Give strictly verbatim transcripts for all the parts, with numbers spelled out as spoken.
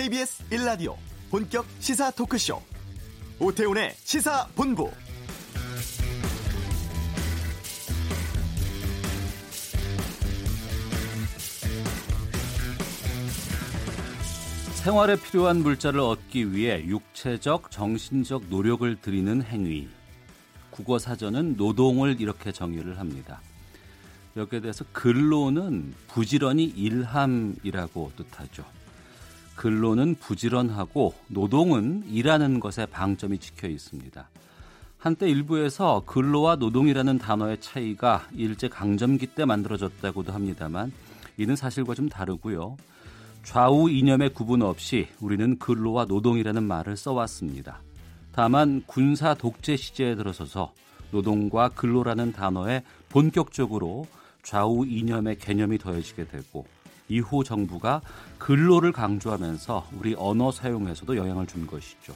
케이비에스 일 라디오 본격 시사 토크쇼 오태훈의 시사본부. 생활에 필요한 물자를 얻기 위해 육체적, 정신적 노력을 들이는 행위. 국어사전은 노동을 이렇게 정의를 합니다. 여기에 대해서 근로는 부지런히 일함이라고 뜻하죠. 근로는 부지런하고 노동은 일하는 것에 방점이 찍혀 있습니다. 한때 일부에서 근로와 노동이라는 단어의 차이가 일제강점기 때 만들어졌다고도 합니다만 이는 사실과 좀 다르고요. 좌우 이념의 구분 없이 우리는 근로와 노동이라는 말을 써왔습니다. 다만 군사 독재 시대에 들어서서 노동과 근로라는 단어에 본격적으로 좌우 이념의 개념이 더해지게 되고 이후 정부가 근로를 강조하면서 우리 언어 사용에서도 영향을 준 것이죠.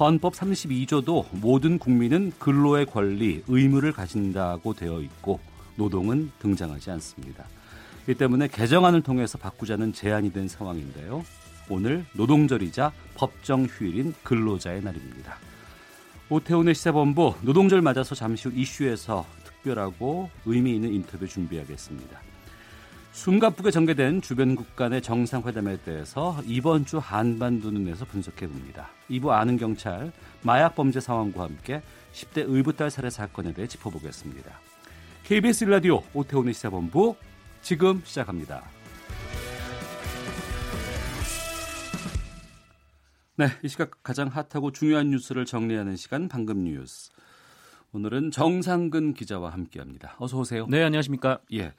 헌법 삼십이 조도 모든 국민은 근로의 권리, 의무를 가진다고 되어 있고 노동은 등장하지 않습니다. 이 때문에 개정안을 통해서 바꾸자는 제안이 된 상황인데요. 오늘 노동절이자 법정 휴일인 근로자의 날입니다. 오태훈의 시사본부 노동절 맞아서 잠시 후 이슈에서 특별하고 의미 있는 인터뷰 준비하겠습니다. 숨가쁘게 전개된 주변국 간의 정상회담에 대해서 이번 주 한반도 눈에서 분석해봅니다. 이 부 아는 경찰, 마약범죄 상황과 함께 십 대 의붓딸 살해 사건에 대해 짚어보겠습니다. 케이비에스 일 라디오 오태훈의 시사본부 지금 시작합니다. 네, 이 시각 가장 핫하고 중요한 뉴스를 정리하는 시간 방금 뉴스. 오늘은 정상근 기자와 함께합니다. 어서 오세요. 네, 안녕하십니까. 예.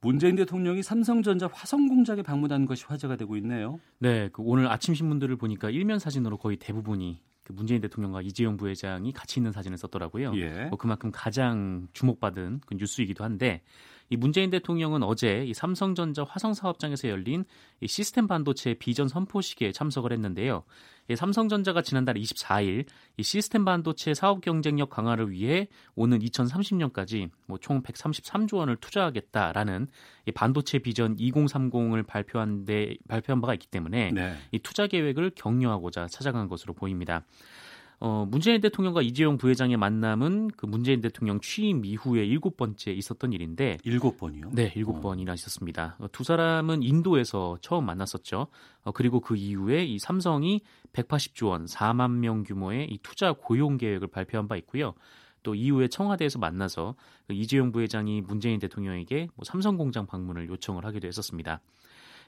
문재인 대통령이 삼성전자 화성 공장에 방문한 것이 화제가 되고 있네요. 네, 그 오늘 아침 신문들을 보니까 일면 사진으로 거의 대부분이 그 문재인 대통령과 이재용 부회장이 같이 있는 사진을 썼더라고요. 예. 뭐 그만큼 가장 주목받은 그 뉴스이기도 한데 이 문재인 대통령은 어제 이 삼성전자 화성 사업장에서 열린 이 시스템 반도체 비전 선포식에 참석을 했는데요. 예, 삼성전자가 지난달 이십사 일 이 시스템 반도체 사업 경쟁력 강화를 위해 오는 이천삼십 년까지 뭐 총 백삼십삼조 원을 투자하겠다라는 이 반도체 비전 이공삼공을 발표한 데 발표한 바가 있기 때문에 네. 이 투자 계획을 격려하고자 찾아간 것으로 보입니다. 어, 문재인 대통령과 이재용 부회장의 만남은 그 문재인 대통령 취임 이후에 일곱 번째 있었던 일인데 일곱 번이요? 네, 일곱 어. 번이나 있었습니다. 두 사람은 인도에서 처음 만났었죠. 어, 그리고 그 이후에 이 삼성이 백팔십조 원 사만 명 규모의 이 투자 고용 계획을 발표한 바 있고요. 또 이후에 청와대에서 만나서 이재용 부회장이 문재인 대통령에게 뭐 삼성 공장 방문을 요청을 하기도 했었습니다.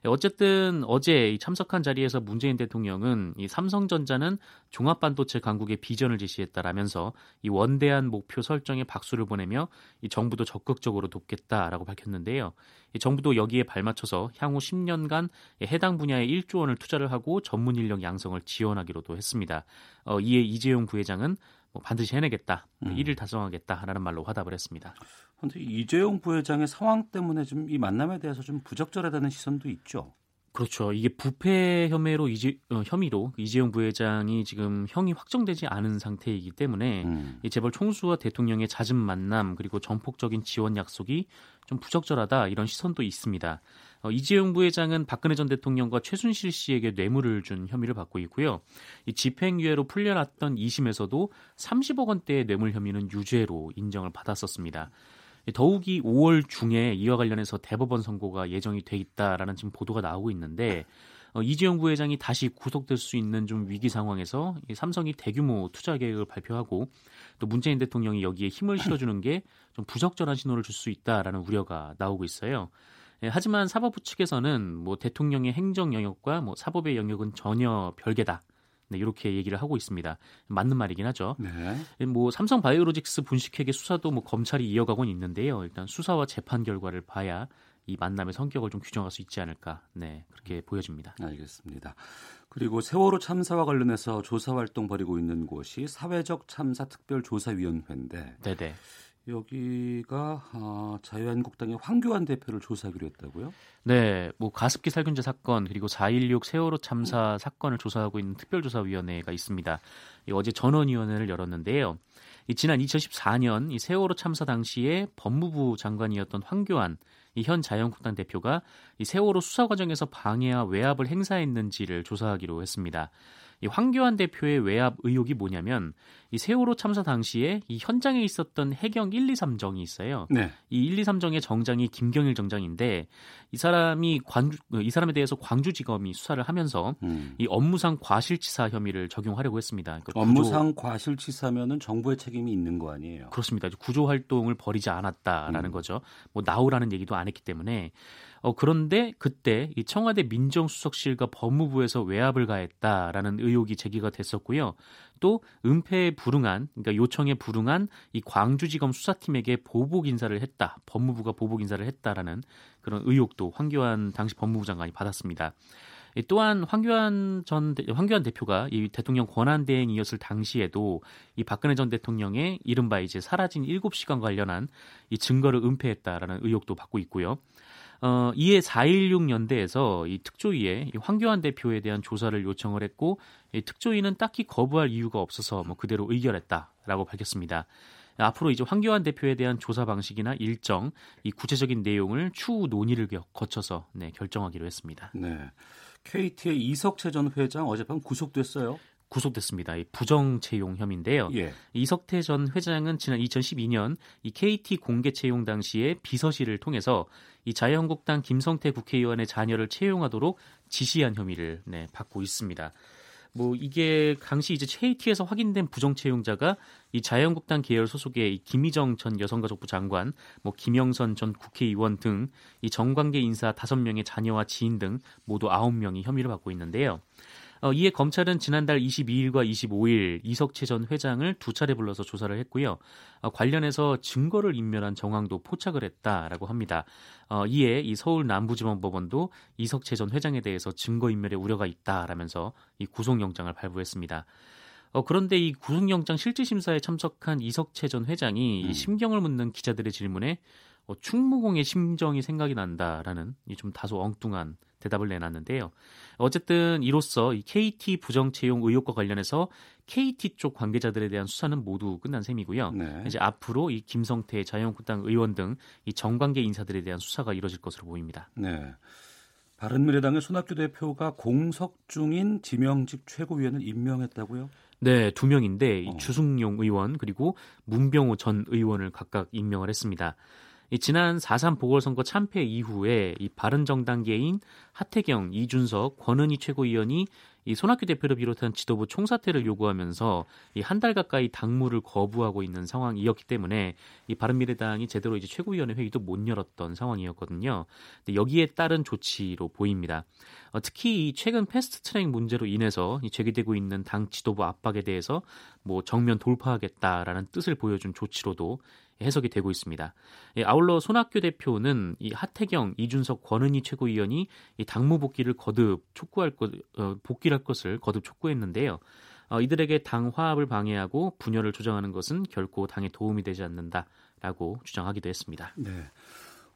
어쨌든 어제 참석한 자리에서 문재인 대통령은 이 삼성전자는 종합반도체 강국의 비전을 제시했다라면서 이 원대한 목표 설정에 박수를 보내며 이 정부도 적극적으로 돕겠다라고 밝혔는데요. 이 정부도 여기에 발맞춰서 향후 십 년간 해당 분야에 일조 원을 투자를 하고 전문 인력 양성을 지원하기로도 했습니다. 어, 이에 이재용 부회장은 뭐 반드시 해내겠다, 음. 일을 달성하겠다라는 말로 화답을 했습니다. 그런데 이재용 부회장의 상황 때문에 좀 이 만남에 대해서 좀 부적절하다는 시선도 있죠. 그렇죠. 이게 부패 혐의로 이재 어, 혐의로 이재용 부회장이 지금 형이 확정되지 않은 상태이기 때문에 음. 이 재벌 총수와 대통령의 잦은 만남 그리고 전폭적인 지원 약속이 좀 부적절하다 이런 시선도 있습니다. 어, 이재용 부회장은 박근혜 전 대통령과 최순실 씨에게 뇌물을 준 혐의를 받고 있고요. 이 집행유예로 풀려났던 이심에서도 삼십억 원대의 뇌물 혐의는 유죄로 인정을 받았었습니다. 더욱이 오월 중에 이와 관련해서 대법원 선고가 예정이 돼 있다라는 지금 보도가 나오고 있는데 어, 이재용 부회장이 다시 구속될 수 있는 좀 위기 상황에서 이 삼성이 대규모 투자 계획을 발표하고 또 문재인 대통령이 여기에 힘을 실어주는 게 좀 부적절한 신호를 줄 수 있다라는 우려가 나오고 있어요. 예, 하지만 사법부 측에서는 뭐 대통령의 행정 영역과 뭐 사법의 영역은 전혀 별개다. 네, 이렇게 얘기를 하고 있습니다. 맞는 말이긴 하죠. 네. 뭐 삼성 바이오로직스 분식회계 수사도 뭐 검찰이 이어가고는 있는데요. 일단 수사와 재판 결과를 봐야 이 만남의 성격을 좀 규정할 수 있지 않을까. 네, 그렇게 보여집니다. 알겠습니다. 그리고 세월호 참사와 관련해서 조사 활동 벌이고 있는 곳이 사회적 참사 특별조사위원회인데. 네네. 여기가 아, 자유한국당의 황교안 대표를 조사하기로 했다고요? 네, 뭐 가습기 살균제 사건 그리고 사 일육 세월호 참사 사건을 조사하고 있는 특별조사위원회가 있습니다. 어제 전원위원회를 열었는데요. 지난 이천십사 년 이 세월호 참사 당시에 법무부 장관이었던 황교안 이 현 자유한국당 대표가 이 세월호 수사 과정에서 방해와 외압을 행사했는지를 조사하기로 했습니다. 이 황교안 대표의 외압 의혹이 뭐냐면 이 세월호 참사 당시에 이 현장에 있었던 해경 일, 이, 삼 정이 있어요. 네. 이 일, 이, 삼 정의 정장이 김경일 정장인데 이 사람이 광주, 이 사람에 대해서 광주지검이 수사를 하면서 음. 이 업무상 과실치사 혐의를 적용하려고 했습니다. 그러니까 구조, 업무상 과실치사면은 정부의 책임이 있는 거 아니에요? 그렇습니다. 구조 활동을 벌이지 않았다라는 음. 거죠. 뭐 나오라는 얘기도 안 했기 때문에. 어, 그런데 그때 이 청와대 민정수석실과 법무부에서 외압을 가했다라는 의혹이 제기가 됐었고요. 또 은폐에 불응한, 그러니까 요청에 불응한 이 광주지검 수사팀에게 보복 인사를 했다. 법무부가 보복 인사를 했다라는 그런 의혹도 황교안 당시 법무부 장관이 받았습니다. 또한 황교안 전 황교안 대표가 이 대통령 권한 대행이었을 당시에도 이 박근혜 전 대통령의 이른바 이제 사라진 일곱 시간 관련한 이 증거를 은폐했다라는 의혹도 받고 있고요. 어, 이에 사일육 연대에서 이 특조위에 이 황교안 대표에 대한 조사를 요청을 했고 이 특조위는 딱히 거부할 이유가 없어서 뭐 그대로 의결했다라고 밝혔습니다. 앞으로 이제 황교안 대표에 대한 조사 방식이나 일정, 이 구체적인 내용을 추후 논의를 거쳐서 네, 결정하기로 했습니다. 네. 케이티의 이석채 전 회장 어젯밤 구속됐어요. 구속됐습니다. 부정 채용 혐의인데요. 예. 이석태 전 회장은 지난 이천십이 년 이 케이티 공개 채용 당시에 비서실을 통해서 이 자유한국당 김성태 국회의원의 자녀를 채용하도록 지시한 혐의를 네, 받고 있습니다. 뭐 이게 당시 이제 케이티에서 확인된 부정 채용자가 이 자유한국당 계열 소속의 이 김희정 전 여성가족부 장관, 뭐 김영선 전 국회의원 등 이 정관계 인사 다섯 명의 자녀와 지인 등 모두 아홉 명이 혐의를 받고 있는데요. 어, 이에 검찰은 지난달 이십이일과 이십오일 이석채 전 회장을 두 차례 불러서 조사를 했고요. 어, 관련해서 증거를 인멸한 정황도 포착을 했다라고 합니다. 어, 이에 이 서울 남부지방법원도 이석채 전 회장에 대해서 증거 인멸의 우려가 있다라면서 이 구속영장을 발부했습니다. 어, 그런데 이 구속영장 실질심사에 참석한 이석채 전 회장이 음. 이 심경을 묻는 기자들의 질문에 어, 충무공의 심정이 생각이 난다라는 이 좀 다소 엉뚱한 대답을 내놨는데요. 어쨌든 이로써 이 케이티 부정 채용 의혹과 관련해서 케이티 쪽 관계자들에 대한 수사는 모두 끝난 셈이고요. 네. 이제 앞으로 이 김성태, 자유한국당 의원 등 이 정관계 인사들에 대한 수사가 이뤄질 것으로 보입니다. 네. 바른미래당의 손학규 대표가 공석 중인 지명직 최고위원을 임명했다고요? 네, 두 명인데 이 주승용 의원 그리고 문병호 전 의원을 각각 임명을 했습니다. 이 지난 사삼 보궐선거 참패 이후에 이 바른정당계인 하태경, 이준석, 권은희 최고위원이 이 손학규 대표를 비롯한 지도부 총사퇴를 요구하면서 이 한 달 가까이 당무를 거부하고 있는 상황이었기 때문에 이 바른미래당이 제대로 이제 최고위원회 회의도 못 열었던 상황이었거든요. 근데 여기에 따른 조치로 보입니다. 어, 특히 이 최근 패스트트랙 문제로 인해서 이 제기되고 있는 당 지도부 압박에 대해서 뭐 정면 돌파하겠다라는 뜻을 보여준 조치로도 해석이 되고 있습니다. 예, 아울러 손학규 대표는 이 하태경, 이준석, 권은희 최고위원이 이 당무 복귀를 거듭 촉구할 것, 어, 복귀할 것을 거듭 촉구했는데요. 어, 이들에게 당 화합을 방해하고 분열을 조장하는 것은 결코 당에 도움이 되지 않는다라고 주장하기도 했습니다. 네.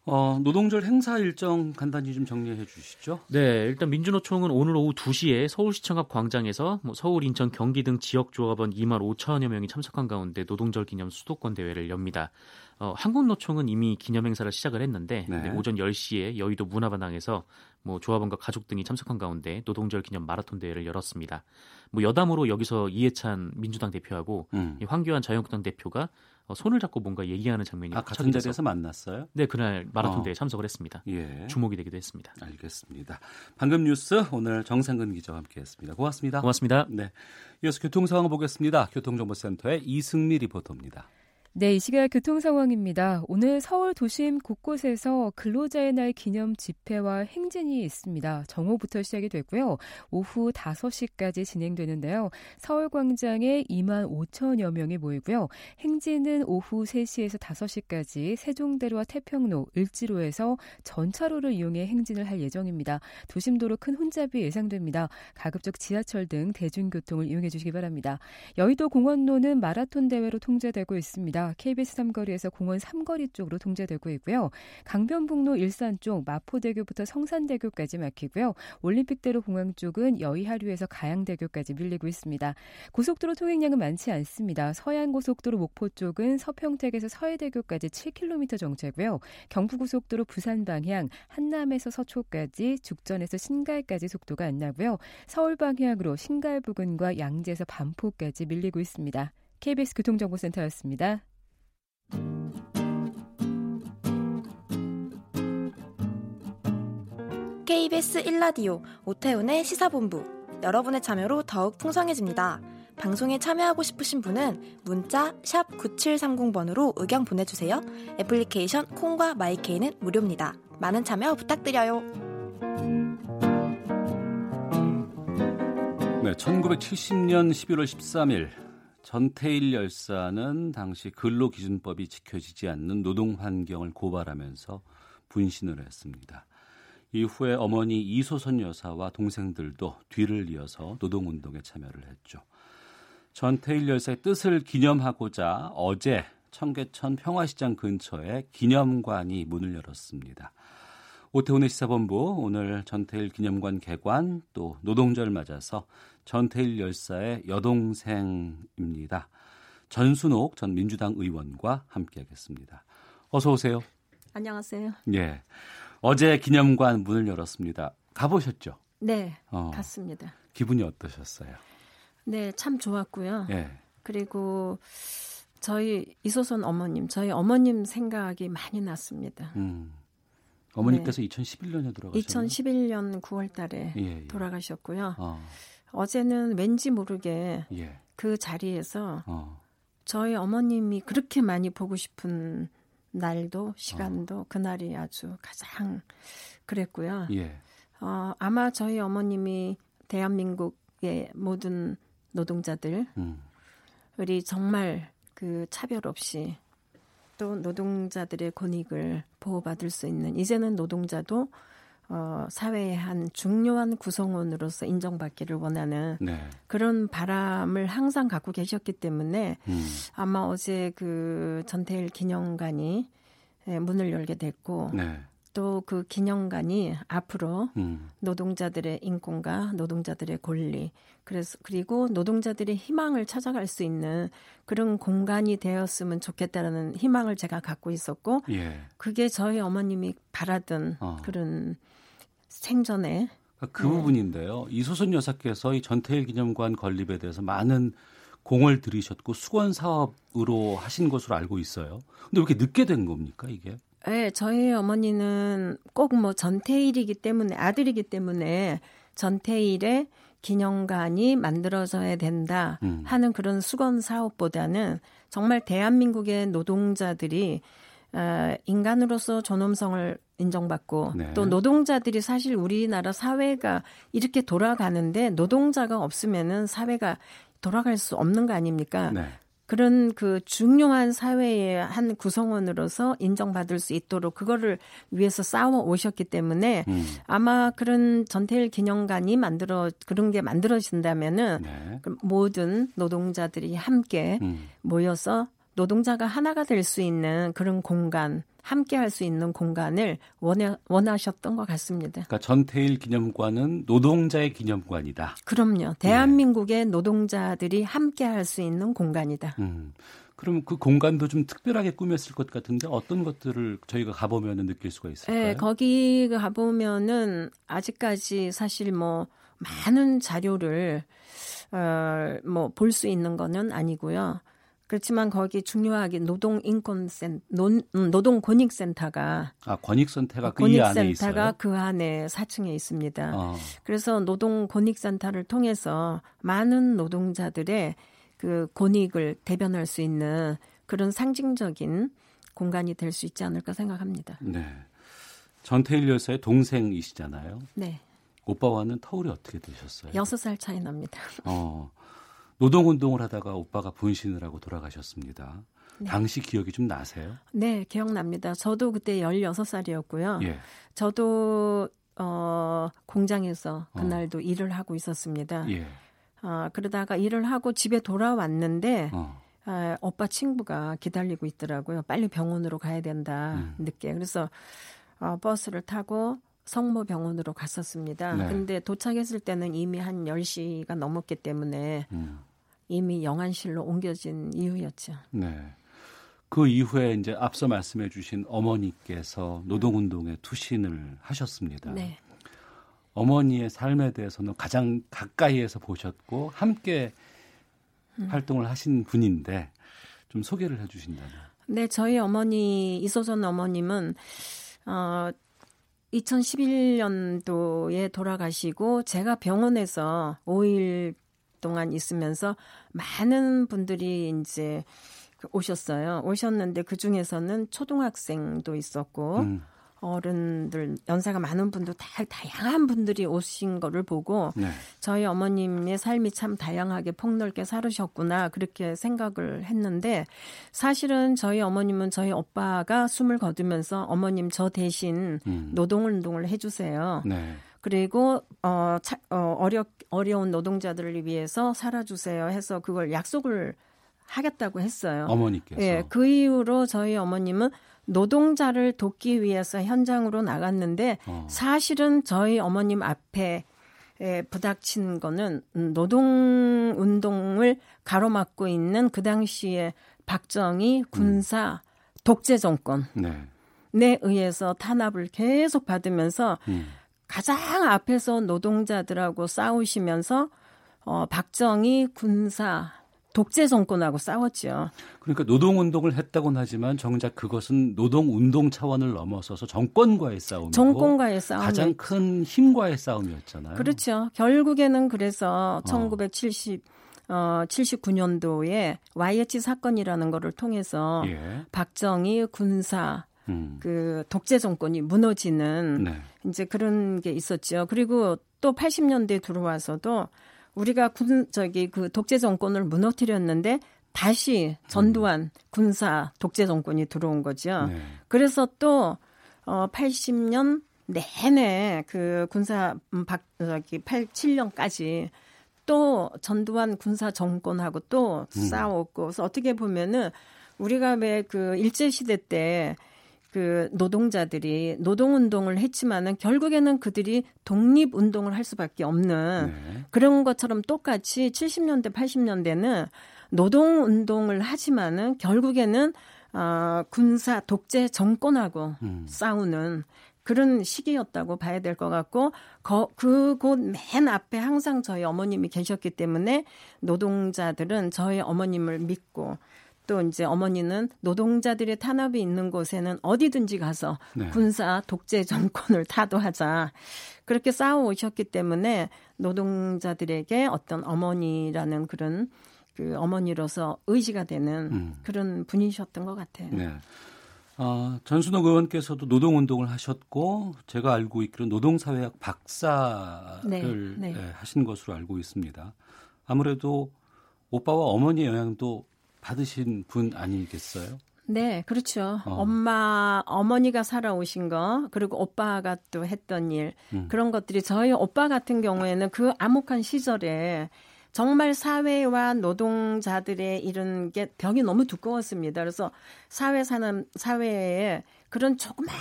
어, 노동절 행사 일정 간단히 좀 정리해 주시죠. 네, 일단 민주노총은 오늘 오후 두 시에 서울시청 앞 광장에서 뭐 서울, 인천, 경기 등 지역 조합원 이만 오천여 명이 참석한 가운데 노동절 기념 수도권 대회를 엽니다. 어, 한국노총은 이미 기념 행사를 시작을 했는데 네. 오전 열 시에 여의도 문화반항에서 뭐 조합원과 가족 등이 참석한 가운데 노동절 기념 마라톤 대회를 열었습니다. 뭐 여담으로 여기서 이해찬 민주당 대표하고 음. 황교안 자유한국당 대표가 손을 잡고 뭔가 얘기하는 장면이 아, 같은 자리에서 만났어요? 네, 그날 마라톤 대회에 어. 참석을 했습니다. 예. 주목이 되기도 했습니다. 알겠습니다. 방금 뉴스 오늘 정상근 기자와 함께했습니다. 고맙습니다. 고맙습니다. 네, 이어서 교통 상황 보겠습니다. 교통정보센터의 이승미 리포터입니다. 네, 이 시각 교통 상황입니다. 오늘 서울 도심 곳곳에서 근로자의 날 기념 집회와 행진이 있습니다. 정오부터 시작이 됐고요. 오후 다섯 시까지 진행되는데요. 서울광장에 이만 오천여 명이 모이고요. 행진은 오후 세 시에서 다섯 시까지 세종대로와 태평로, 을지로에서 전차로를 이용해 행진을 할 예정입니다. 도심도로 큰 혼잡이 예상됩니다. 가급적 지하철 등 대중교통을 이용해 주시기 바랍니다. 여의도 공원로는 마라톤 대회로 통제되고 있습니다. 있습니다. 케이비에스 삼거리에서 공원 삼거리 쪽으로 통제되고 있고요. 강변북로 일산 쪽 마포대교부터 성산대교까지 막히고요. 올림픽대로 공항 쪽은 여의하류에서 가양대교까지 밀리고 있습니다. 고속도로 통행량은 많지 않습니다. 서양고속도로 목포 쪽은 서평택에서 서해대교까지 칠 킬로미터 정체고요. 경부고속도로 부산 방향 한남에서 서초까지, 죽전에서 신갈까지 속도가 안 나고요. 서울 방향으로 신갈 부근과 양재에서 반포까지 밀리고 있습니다. 케이비에스 교통정보센터였습니다. 케이비에스 일 라디오 오태훈의 시사본부, 여러분의 참여로 더욱 풍성해집니다. 방송에 참여하고 싶으신 분은 문자 샵 구칠삼공 번으로 의견 보내주세요. 애플리케이션 콩과 마이케이는 무료입니다. 많은 참여 부탁드려요. 네, 천구백칠십 년 십일월 십삼일 전태일 열사는 당시 근로기준법이 지켜지지 않는 노동환경을 고발하면서 분신을 했습니다. 이후에 어머니 이소선 여사와 동생들도 뒤를 이어서 노동운동에 참여를 했죠. 전태일 열사의 뜻을 기념하고자 어제 청계천 평화시장 근처에 기념관이 문을 열었습니다. 오태훈의 시사본부, 오늘 전태일 기념관 개관, 또 노동절을 맞아서 전태일 열사의 여동생입니다. 전순옥 전 민주당 의원과 함께하겠습니다. 어서 오세요. 안녕하세요. 예, 어제 기념관 문을 열었습니다. 가보셨죠? 네, 어, 갔습니다. 기분이 어떠셨어요? 네, 참 좋았고요. 예. 그리고 저희 이소선 어머님, 저희 어머님 생각이 많이 났습니다. 음. 어머니께서 네. 이천십일 년에 돌아가셨어요. 이천십일 년 구월 달에 예, 예. 돌아가셨고요. 어. 어제는 왠지 모르게 예. 그 자리에서 어. 저희 어머님이 그렇게 많이 보고 싶은 날도 시간도 어. 그날이 아주 가장 그랬고요. 예. 어, 아마 저희 어머님이 대한민국의 모든 노동자들 음. 우리 정말 그 차별 없이 또 노동자들의 권익을 보호받을 수 있는, 이제는 노동자도 어, 사회의 한 중요한 구성원으로서 인정받기를 원하는 네. 그런 바람을 항상 갖고 계셨기 때문에 음. 아마 어제 그 전태일 기념관이 문을 열게 됐고 네. 또 그 기념관이 앞으로 음. 노동자들의 인권과 노동자들의 권리, 그래서 그리고 노동자들의 희망을 찾아갈 수 있는 그런 공간이 되었으면 좋겠다라는 희망을 제가 갖고 있었고 예. 그게 저희 어머님이 바라던 어. 그런 생전에 그 네. 부분인데요. 이소선 여사께서 이 전태일 기념관 건립에 대해서 많은 공을 들이셨고 수건 사업으로 하신 것으로 알고 있어요. 근데 왜 이렇게 늦게 된 겁니까, 이게? 네, 저희 어머니는 꼭 뭐 전태일이기 때문에, 아들이기 때문에 전태일의 기념관이 만들어져야 된다 하는 음. 그런 수건 사업보다는 정말 대한민국의 노동자들이 인간으로서 존엄성을 인정받고 네. 또 노동자들이, 사실 우리나라 사회가 이렇게 돌아가는데 노동자가 없으면은 사회가 돌아갈 수 없는 거 아닙니까? 네. 그런 그 중요한 사회의 한 구성원으로서 인정받을 수 있도록 그거를 위해서 싸워 오셨기 때문에 음. 아마 그런 전태일 기념관이 만들어, 그런 게 만들어진다면은 네. 모든 노동자들이 함께 음. 모여서 노동자가 하나가 될 수 있는 그런 공간, 함께 할 수 있는 공간을 원해, 원하셨던 것 같습니다. 그러니까 전태일 기념관은 노동자의 기념관이다. 그럼요. 대한민국의 네. 노동자들이 함께 할 수 있는 공간이다. 음, 그럼 그 공간도 좀 특별하게 꾸몄을 것 같은데 어떤 것들을 저희가 가보면 느낄 수가 있을까요? 네, 거기 가보면은 아직까지 사실 뭐 많은 자료를 어, 뭐 볼 수 있는 거는 아니고요. 그렇지만 거기 중요하게 노동 인권 센 노동 권익 센터가 아 권익 센터가 그 권익 안에 있어요. 센터가 그 안에 사 층에 있습니다. 어. 그래서 노동 권익 센터를 통해서 많은 노동자들의 그 권익을 대변할 수 있는 그런 상징적인 공간이 될 수 있지 않을까 생각합니다. 네. 전태일 열사의 동생이시잖아요. 네. 오빠와는 터울이 어떻게 되셨어요? 여섯 살 차이 납니다. 어. 노동운동을 하다가 오빠가 분신을 하고 돌아가셨습니다. 네. 당시 기억이 좀 나세요? 네, 기억납니다. 저도 그때 열여섯 살이었고요. 예. 저도 어, 공장에서 그날도 어. 일을 하고 있었습니다. 예. 어, 그러다가 일을 하고 집에 돌아왔는데 어. 아, 오빠 친구가 기다리고 있더라고요. 빨리 병원으로 가야 된다. 음. 늦게. 그래서 어, 버스를 타고 성모병원으로 갔었습니다. 네. 근데 도착했을 때는 이미 한 열 시가 넘었기 때문에 음. 이미 영안실로 옮겨진 이유였죠. 네. 그 이후에 이제 앞서 말씀해 주신 어머니께서 노동운동에 투신을 하셨습니다. 네. 어머니의 삶에 대해서는 가장 가까이에서 보셨고 함께 음. 활동을 하신 분인데 좀 소개를 해 주신다면. 네. 저희 어머니 이소선 어머님은 어, 이천십일 년도에 돌아가시고 제가 병원에서 오 일 동안 있으면서 많은 분들이 이제 오셨어요. 오셨는데 그 중에서는 초등학생도 있었고 음. 어른들 연세가 많은 분도 다 다양한 분들이 오신 거를 보고 네. 저희 어머님의 삶이 참 다양하게 폭넓게 살으셨구나 그렇게 생각을 했는데 사실은 저희 어머님은 저희 오빠가 숨을 거두면서 어머님 저 대신 음. 노동운동을 해주세요. 네. 그리고 어, 차, 어, 어려, 어려운 노동자들을 위해서 살아주세요 해서 그걸 약속을 하겠다고 했어요. 어머니께서. 예, 그 이후로 저희 어머님은 노동자를 돕기 위해서 현장으로 나갔는데 어. 사실은 저희 어머님 앞에 부닥친 거는 노동운동을 가로막고 있는 그 당시에 박정희 군사 음. 독재 정권에 네. 의해서 탄압을 계속 받으면서 음. 가장 앞에서 노동자들하고 싸우시면서 어, 박정희 군사 독재 정권하고 싸웠죠. 그러니까 노동운동을 했다고는 하지만 정작 그것은 노동운동 차원을 넘어서서 정권과의 싸움이고 정권과의 싸움이 가장 큰 힘과의 싸움이었잖아요. 그렇죠. 결국에는 그래서 어. 천구백칠십구 년도에 와이에치 사건이라는 거를 통해서 예. 박정희 군사 음. 그 독재 정권이 무너지는 네. 이제 그런 게 있었죠. 그리고 또 팔십 년대에 들어와서도 우리가 군 저기 그 독재 정권을 무너뜨렸는데 다시 전두환 음. 군사 독재 정권이 들어온 거죠. 네. 그래서 또 어, 팔십 년 내내 그 군사 박 저기 팔십칠 년까지 또 전두환 군사 정권하고 또 음. 싸웠고 그래서 어떻게 보면은 우리가 왜 그 일제 시대 때 그 노동자들이 노동운동을 했지만은 결국에는 그들이 독립운동을 할 수밖에 없는 네. 그런 것처럼 똑같이 칠십 년대 팔십 년대는 노동운동을 하지만은 결국에는 어, 군사 독재 정권하고 음. 싸우는 그런 시기였다고 봐야 될 것 같고 거, 그곳 맨 앞에 항상 저희 어머님이 계셨기 때문에 노동자들은 저희 어머님을 믿고 또 이제 어머니는 노동자들의 탄압이 있는 곳에는 어디든지 가서 네. 군사 독재 정권을 타도하자. 그렇게 싸워오셨기 때문에 노동자들에게 어떤 어머니라는 그런 그 어머니로서 의지가 되는 음. 그런 분이셨던 것 같아요. 네. 어, 전순옥 의원께서도 노동운동을 하셨고 제가 알고 있기로 노동사회학 박사를 네. 네. 하신 것으로 알고 있습니다. 아무래도 오빠와 어머니의 영향도 받으신 분 아니겠어요? 네, 그렇죠. 어. 엄마, 어머니가 살아오신 거, 그리고 오빠가 또 했던 일, 음. 그런 것들이 저희 오빠 같은 경우에는 그 암흑한 시절에 정말 사회와 노동자들의 이런 게 벽이 너무 두꺼웠습니다. 그래서 사회 사는, 사회에 그런 조그만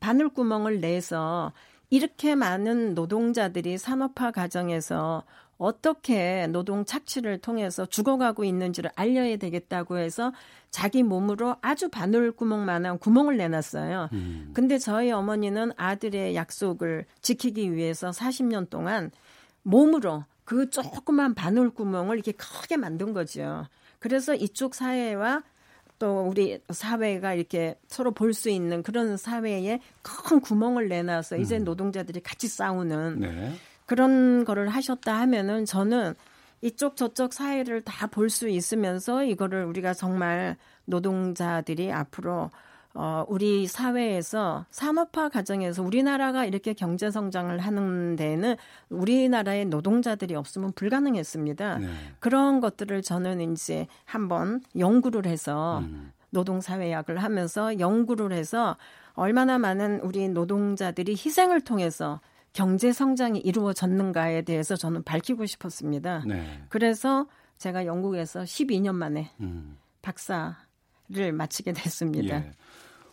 바늘구멍을 내서 이렇게 많은 노동자들이 산업화 과정에서 어떻게 노동 착취를 통해서 죽어가고 있는지를 알려야 되겠다고 해서 자기 몸으로 아주 바늘구멍만한 구멍을 내놨어요. 음. 근데 저희 어머니는 아들의 약속을 지키기 위해서 사십 년 동안 몸으로 그 조그만 바늘구멍을 이렇게 크게 만든 거죠. 그래서 이쪽 사회와 또 우리 사회가 이렇게 서로 볼 수 있는 그런 사회에 큰 구멍을 내놔서 이제 음. 노동자들이 같이 싸우는 네. 그런 거를 하셨다 하면은 저는 이쪽 저쪽 사회를 다 볼 수 있으면서 이거를 우리가 정말 노동자들이 앞으로 어, 우리 사회에서 산업화 과정에서 우리나라가 이렇게 경제 성장을 하는 데에는 우리나라의 노동자들이 없으면 불가능했습니다. 네. 그런 것들을 저는 이제 한번 연구를 해서 음. 노동사회학을 하면서 연구를 해서 얼마나 많은 우리 노동자들이 희생을 통해서 경제 성장이 이루어졌는가에 대해서 저는 밝히고 싶었습니다. 네. 그래서 제가 영국에서 십이 년 만에 음. 박사를 마치게 됐습니다. 예.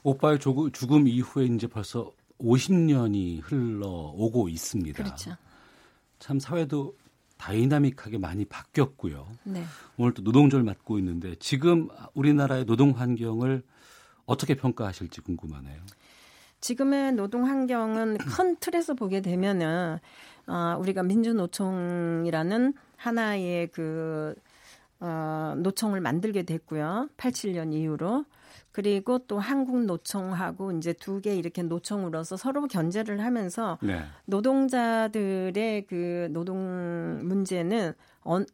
오빠의 죽음 이후에 이제 벌써 오십 년이 흘러오고 있습니다. 그렇죠. 참 사회도 다이나믹하게 많이 바뀌었고요. 네. 오늘 또 노동절 맞고 있는데 지금 우리나라의 노동 환경을 어떻게 평가하실지 궁금하네요. 지금의 노동 환경은 큰 틀에서 보게 되면은 어, 우리가 민주노총이라는 하나의 그 어, 노총을 만들게 됐고요. 팔십칠 년 이후로. 그리고 또 한국노총하고 이제 두 개 이렇게 노총으로서 서로 견제를 하면서 네. 노동자들의 그 노동 문제는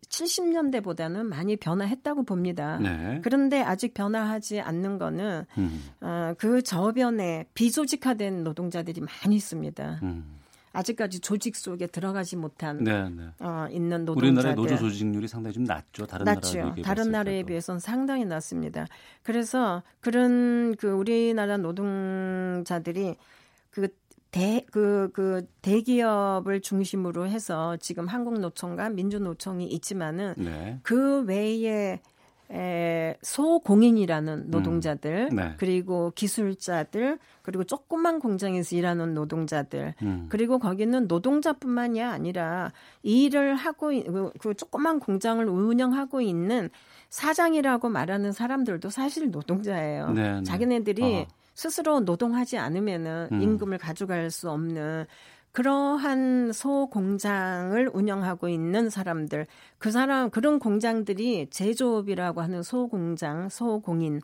칠십 년대보다는 많이 변화했다고 봅니다. 네. 그런데 아직 변화하지 않는 거는 음. 어, 그 저변에 비조직화된 노동자들이 많이 있습니다. 음. 아직까지 조직 속에 들어가지 못한 네, 네. 어, 있는 노동자들. 우리나라의 노조 조직률이 상당히 좀 낮죠. 다른 낮죠. 나라에 다른 나라에 비해서는 상당히 낮습니다. 그래서 그런 그 우리나라 노동자들이 그 대, 그, 그 대기업을 중심으로 해서 지금 한국노총과 민주노총이 있지만은 네. 그 외에 에, 소공인이라는 노동자들 음, 네. 그리고 기술자들 그리고 조그만 공장에서 일하는 노동자들 음. 그리고 거기는 노동자뿐만이 아니라 일을 하고 그, 그 조그만 공장을 운영하고 있는 사장이라고 말하는 사람들도 사실 노동자예요. 네, 네. 자기네들이 어. 스스로 노동하지 않으면은 음. 임금을 가져갈 수 없는 그러한 소공장을 운영하고 있는 사람들, 그 사람, 그런 공장들이 제조업이라고 하는 소공장, 소공인이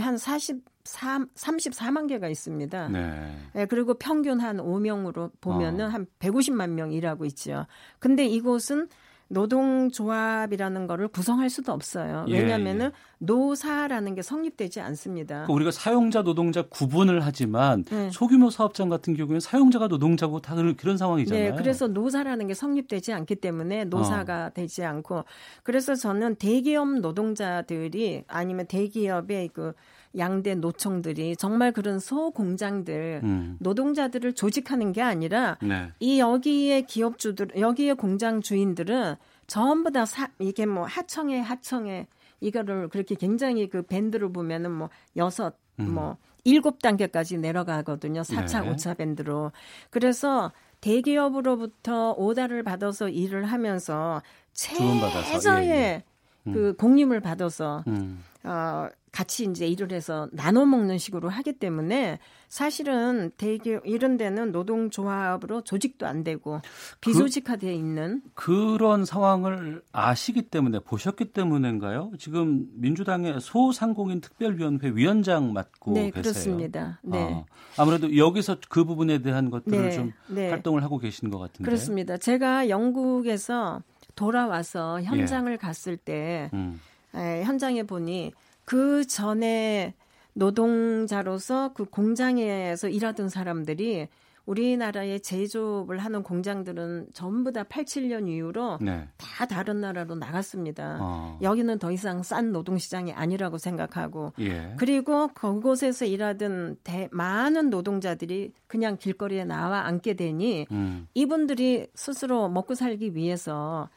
한 사십사, 삼십사만 개가 있습니다. 네. 네, 그리고 평균 한 오 명으로 보면은 어. 한 백오십만 명 일하고 있죠. 근데 이곳은 노동조합이라는 거를 구성할 수도 없어요. 왜냐하면은 예, 예. 노사라는 게 성립되지 않습니다. 우리가 사용자 노동자 구분을 하지만 네. 소규모 사업장 같은 경우에는 사용자가 노동자고 다 그런 상황이잖아요. 네, 그래서 노사라는 게 성립되지 않기 때문에 노사가 어. 되지 않고 그래서 저는 대기업 노동자들이 아니면 대기업의 그 양대 노총들이 정말 그런 소공장들 음. 노동자들을 조직하는 게 아니라 네. 이 여기에 기업주들 여기에 공장 주인들은 전부 다 사, 이게 뭐 하청에 하청에 이거를 그렇게 굉장히 그 밴드를 보면은 뭐 여섯 음. 뭐 일곱 단계까지 내려가거든요. 사 차 네. 오 차 밴드로. 그래서 대기업으로부터 오다를 받아서 일을 하면서 최저의 예, 예. 그 음. 공임을 받아서 음. 어. 같이 이제 일을 해서 나눠 먹는 식으로 하기 때문에 사실은 대기 이런 데는 노동조합으로 조직도 안 되고 비조직화되어 그, 있는 그런 상황을 아시기 때문에 보셨기 때문인가요? 지금 민주당의 소상공인 특별위원회 위원장 맡고 네, 계세요. 그렇습니다. 네, 그렇습니다. 아, 아무래도 여기서 그 부분에 대한 것들을 네, 좀 네. 활동을 하고 계신 것 같은데. 그렇습니다. 제가 영국에서 돌아와서 현장을 예. 갔을 때 음. 에, 현장에 보니 그 전에 노동자로서 그 공장에서 일하던 사람들이 우리나라의 제조업을 하는 공장들은 전부 다 팔십칠 년 이후로 네. 다 다른 나라로 나갔습니다. 어. 여기는 더 이상 싼 노동시장이 아니라고 생각하고 예. 그리고 그곳에서 일하던 대, 많은 노동자들이 그냥 길거리에 나와 앉게 되니 음. 이분들이 스스로 먹고 살기 위해서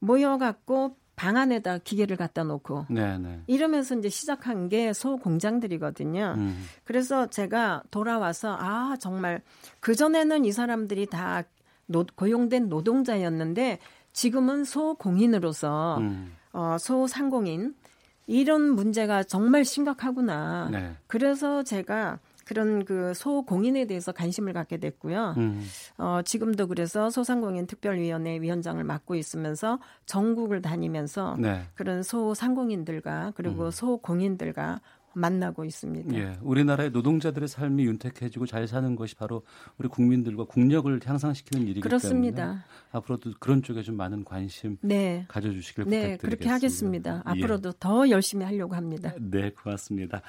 모여갖고 방 안에다 기계를 갖다 놓고 네네. 이러면서 이제 시작한 게 소공장들이거든요. 음. 그래서 제가 돌아와서 아 정말 그전에는 이 사람들이 다 노, 고용된 노동자였는데 지금은 소공인으로서 음. 어, 소상공인 이런 문제가 정말 심각하구나. 네. 그래서 제가 그런 그 소공인에 대해서 관심을 갖게 됐고요. 음. 어, 지금도 그래서 소상공인 특별위원회 위원장을 맡고 있으면서 전국을 다니면서 네. 그런 소상공인들과 그리고 음. 소공인들과 만나고 있습니다. 예, 우리나라의 노동자들의 삶이 윤택해지고 잘 사는 것이 바로 우리 국민들과 국력을 향상시키는 일이기 그렇습니다. 때문에 앞으로도 그런 쪽에 좀 많은 관심 네. 가져주시길 네, 부탁드리겠습니다. 그렇게 하겠습니다. 예. 앞으로도 더 열심히 하려고 합니다. 네, 고맙습니다.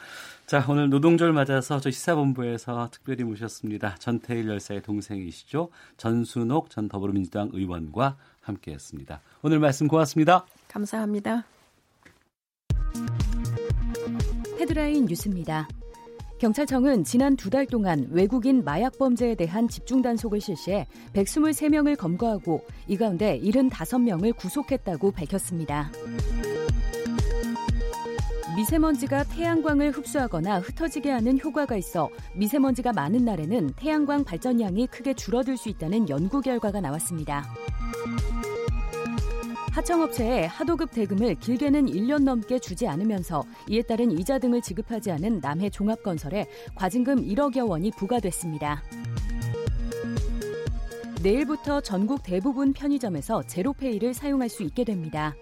자, 오늘 노동절 맞아서 저 시사본부에서 특별히 모셨습니다. 전태일 열사의 동생이시죠. 전순옥 전 더불어민주당 의원과 함께했습니다. 오늘 말씀 고맙습니다. 감사합니다. 헤드라인 뉴스입니다. 경찰청은 지난 두 달 동안 외국인 마약 범죄에 대한 집중 단속을 실시해 백이십삼 명을 검거하고 이 가운데 칠십오 명을 구속했다고 밝혔습니다. 미세먼지가 태양광을 흡수하거나 흩어지게 하는 효과가 있어 미세먼지가 많은 날에는 태양광 발전량이 크게 줄어들 수 있다는 연구 결과가 나왔습니다. 하청업체에 하도급 대금을 길게는 일 년 넘게 주지 않으면서 이에 따른 이자 등을 지급하지 않은 남해 종합건설에 과징금 일억여 원이 부과됐습니다. 내일부터 전국 대부분 편의점에서 제로페이를 사용할 수 있게 됩니다.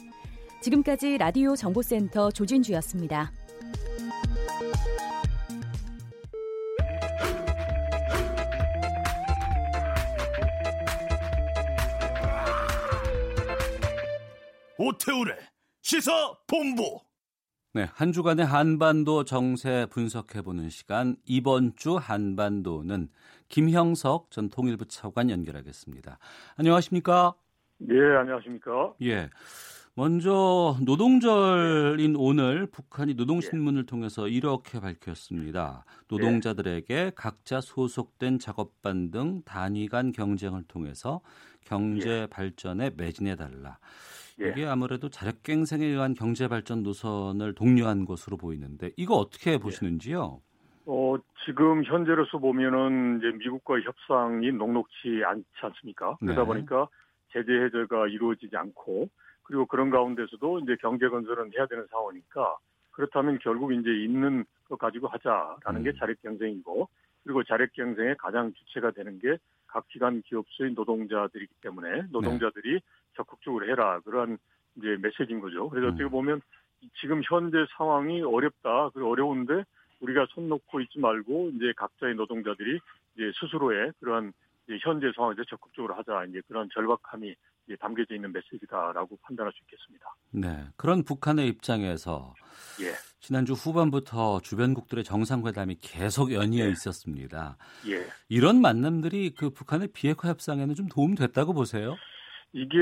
지금까지 라디오 정보센터 조진주였습니다. 오태우래 시사본부. 네, 한 주간의 한반도 정세 분석해보는 시간. 이번 주 한반도는 김형석 전 통일부 차관 연결하겠습니다. 안녕하십니까? 예, 안녕하십니까? 예. 먼저 노동절인 오늘 북한이 노동신문을 통해서 이렇게 밝혔습니다. 노동자들에게 각자 소속된 작업반 등 단위 간 경쟁을 통해서 경제 발전에 매진해달라. 이게 아무래도 자력갱생에 의한 경제 발전 노선을 독려한 것으로 보이는데 이거 어떻게 보시는지요? 어, 지금 현재로서 보면은 이제 미국과의 협상이 녹록치 않지 않습니까? 그러다 네. 보니까 제재 해제가 이루어지지 않고. 그리고 그런 가운데서도 이제 경제 건설은 해야 되는 상황이니까 그렇다면 결국 이제 있는 거 가지고 하자라는 음. 게 자력 경쟁이고 그리고 자력 경쟁의 가장 주체가 되는 게 각 기관 기업소의 노동자들이기 때문에 노동자들이 네. 적극적으로 해라 그런 이제 메시지인 거죠. 그래서 음. 어떻게 보면 지금 현재 상황이 어렵다, 그 어려운데 우리가 손 놓고 있지 말고 이제 각자의 노동자들이 이제 스스로의 그러한 이제 현재 상황에서 적극적으로 하자 이제 그런 절박함이 담겨져 있는 메시지다라고 판단할 수 있겠습니다. 네, 그런 북한의 입장에서 예. 지난주 후반부터 주변국들의 정상회담이 계속 연이어 예. 있었습니다. 예. 이런 만남들이 그 북한의 비핵화 협상에는 좀 도움됐다고 보세요? 이게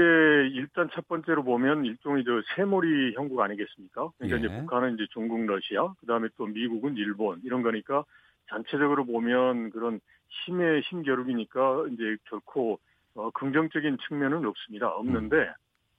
일단 첫 번째로 보면 일종의 저 새머리 형국 아니겠습니까? 그러니까 예. 이제 북한은 이제 중국, 러시아, 그다음에 또 미국은 일본 이런 거니까 전체적으로 보면 그런 힘의 힘겨루기니까 이제 결코 어, 긍정적인 측면은 없습니다. 없는데 음.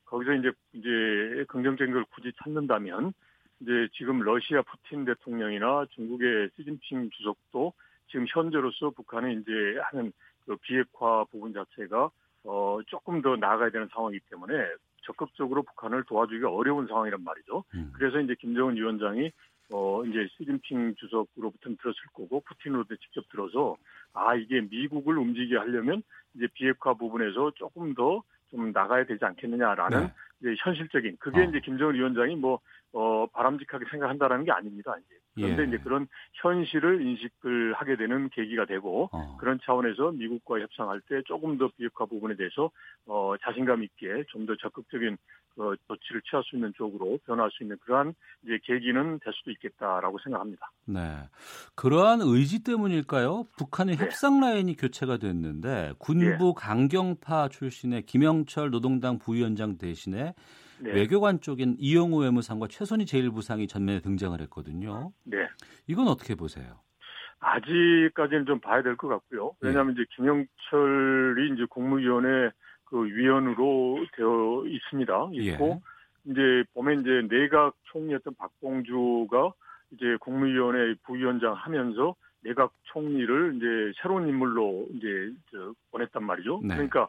거기서 이제 이제 긍정적인 걸 굳이 찾는다면 이제 지금 러시아 푸틴 대통령이나 중국의 시진핑 주석도 지금 현재로서 북한이 이제 하는 그 비핵화 부분 자체가 어, 조금 더 나아가야 되는 상황이기 때문에 적극적으로 북한을 도와주기가 어려운 상황이란 말이죠. 음. 그래서 이제 김정은 위원장이 어, 이제 시진핑 주석으로부터 들었을 거고 푸틴으로도 직접 들어서 아 이게 미국을 움직이게 하려면 이제 비핵화 부분에서 조금 더 좀 나가야 되지 않겠느냐라는 네. 이제 현실적인 그게 어. 이제 김정은 위원장이 뭐 어, 바람직하게 생각한다라는 게 아닙니다. 이제. 그런데 예. 이제 그런 현실을 인식을 하게 되는 계기가 되고 어. 그런 차원에서 미국과 협상할 때 조금 더 비핵화 부분에 대해서 어, 자신감 있게 좀 더 적극적인 어, 조치를 취할 수 있는 쪽으로 변화할 수 있는 그러한 이제 계기는 될 수도 있겠다라고 생각합니다. 네, 그러한 의지 때문일까요? 북한의 네. 협상 라인이 교체가 됐는데 군부 네. 강경파 출신의 김영철 노동당 부위원장 대신에 네. 외교관 쪽인 이용호 외무상과 최선희 제일부상이 전면에 등장을 했거든요. 네, 이건 어떻게 보세요? 아직까지는 좀 봐야 될 것 같고요. 왜냐하면 네. 이제 김영철이 이제 국무위원회 그 위원으로 되어 있습니다. 있고 예. 이제 보면 이제 내각 총리였던 박봉주가 이제 국무위원회 부위원장 하면서 내각 총리를 이제 새로운 인물로 이제 보냈단 말이죠. 네. 그러니까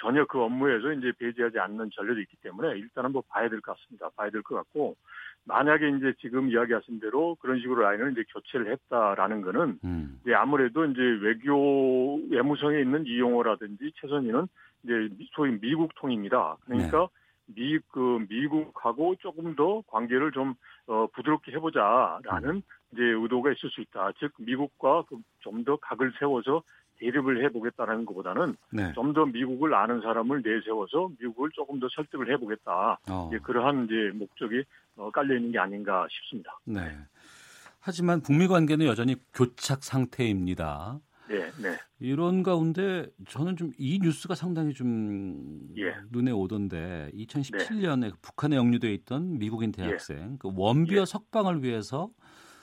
전혀 그 업무에서 이제 배제하지 않는 전례도 있기 때문에 일단은 뭐 봐야 될 것 같습니다. 봐야 될 것 같고 만약에 이제 지금 이야기하신 대로 그런 식으로 라인을 이제 교체를 했다라는 거는 음. 이제 아무래도 이제 외교 외무성에 있는 이용호라든지 최선희는 이제 소위 미국 통입니다. 그러니까 네. 미, 그 미국하고 조금 더 관계를 좀 어, 부드럽게 해보자라는 음. 이제 의도가 있을 수 있다. 즉 미국과 그 좀 더 각을 세워서 대립을 해보겠다는 것보다는 네. 좀 더 미국을 아는 사람을 내세워서 미국을 조금 더 설득을 해보겠다. 어. 이제 그러한 이제 목적이 어, 깔려 있는 게 아닌가 싶습니다. 네. 하지만 북미 관계는 여전히 교착 상태입니다. 네, 네. 이런 가운데 저는 좀 이 뉴스가 상당히 좀 예. 눈에 오던데 이천십칠 년에 네. 북한에 영류돼 있던 미국인 대학생 예. 그 원비어 예. 석방을 위해서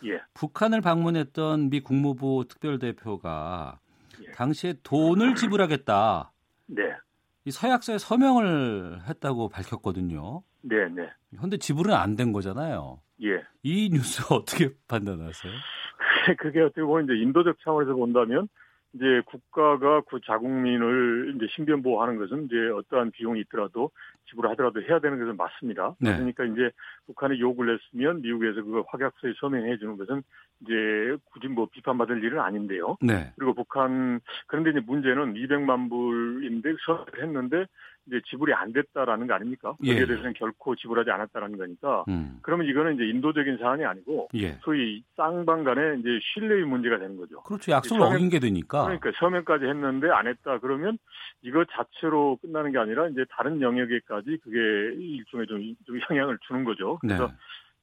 예. 북한을 방문했던 미 국무부 특별대표가 예. 당시에 돈을 지불하겠다. 네. 이 서약서에 서명을 했다고 밝혔거든요. 네, 네. 그런데 지불은 안 된 거잖아요. 예. 이 뉴스 어떻게 판단하세요? 그게 어떻게 보면 이제 인도적 차원에서 본다면 이제 국가가 그 자국민을 이제 신변 보호하는 것은 이제 어떠한 비용이 있더라도 지불하더라도 해야 되는 것은 맞습니다. 네. 그러니까 이제 북한이 요구를 했으면 미국에서 그 확약서에 서명해 주는 것은 이제 굳이 뭐 비판받을 일은 아닌데요. 네. 그리고 북한 그런데 이제 문제는 이백만 불인데 서명했는데 이제 지불이 안 됐다라는 거 아닙니까? 거기에 예. 대해서는 결코 지불하지 않았다라는 거니까. 음. 그러면 이거는 이제 인도적인 사안이 아니고 예. 소위 쌍방간의 이제 신뢰의 문제가 되는 거죠. 그렇죠. 약속을 어긴 게 되니까. 그러니까 서명까지 했는데 안 했다 그러면 이거 자체로 끝나는 게 아니라 이제 다른 영역에까지 그게 일종의 좀, 좀 영향을 주는 거죠. 그래서 네.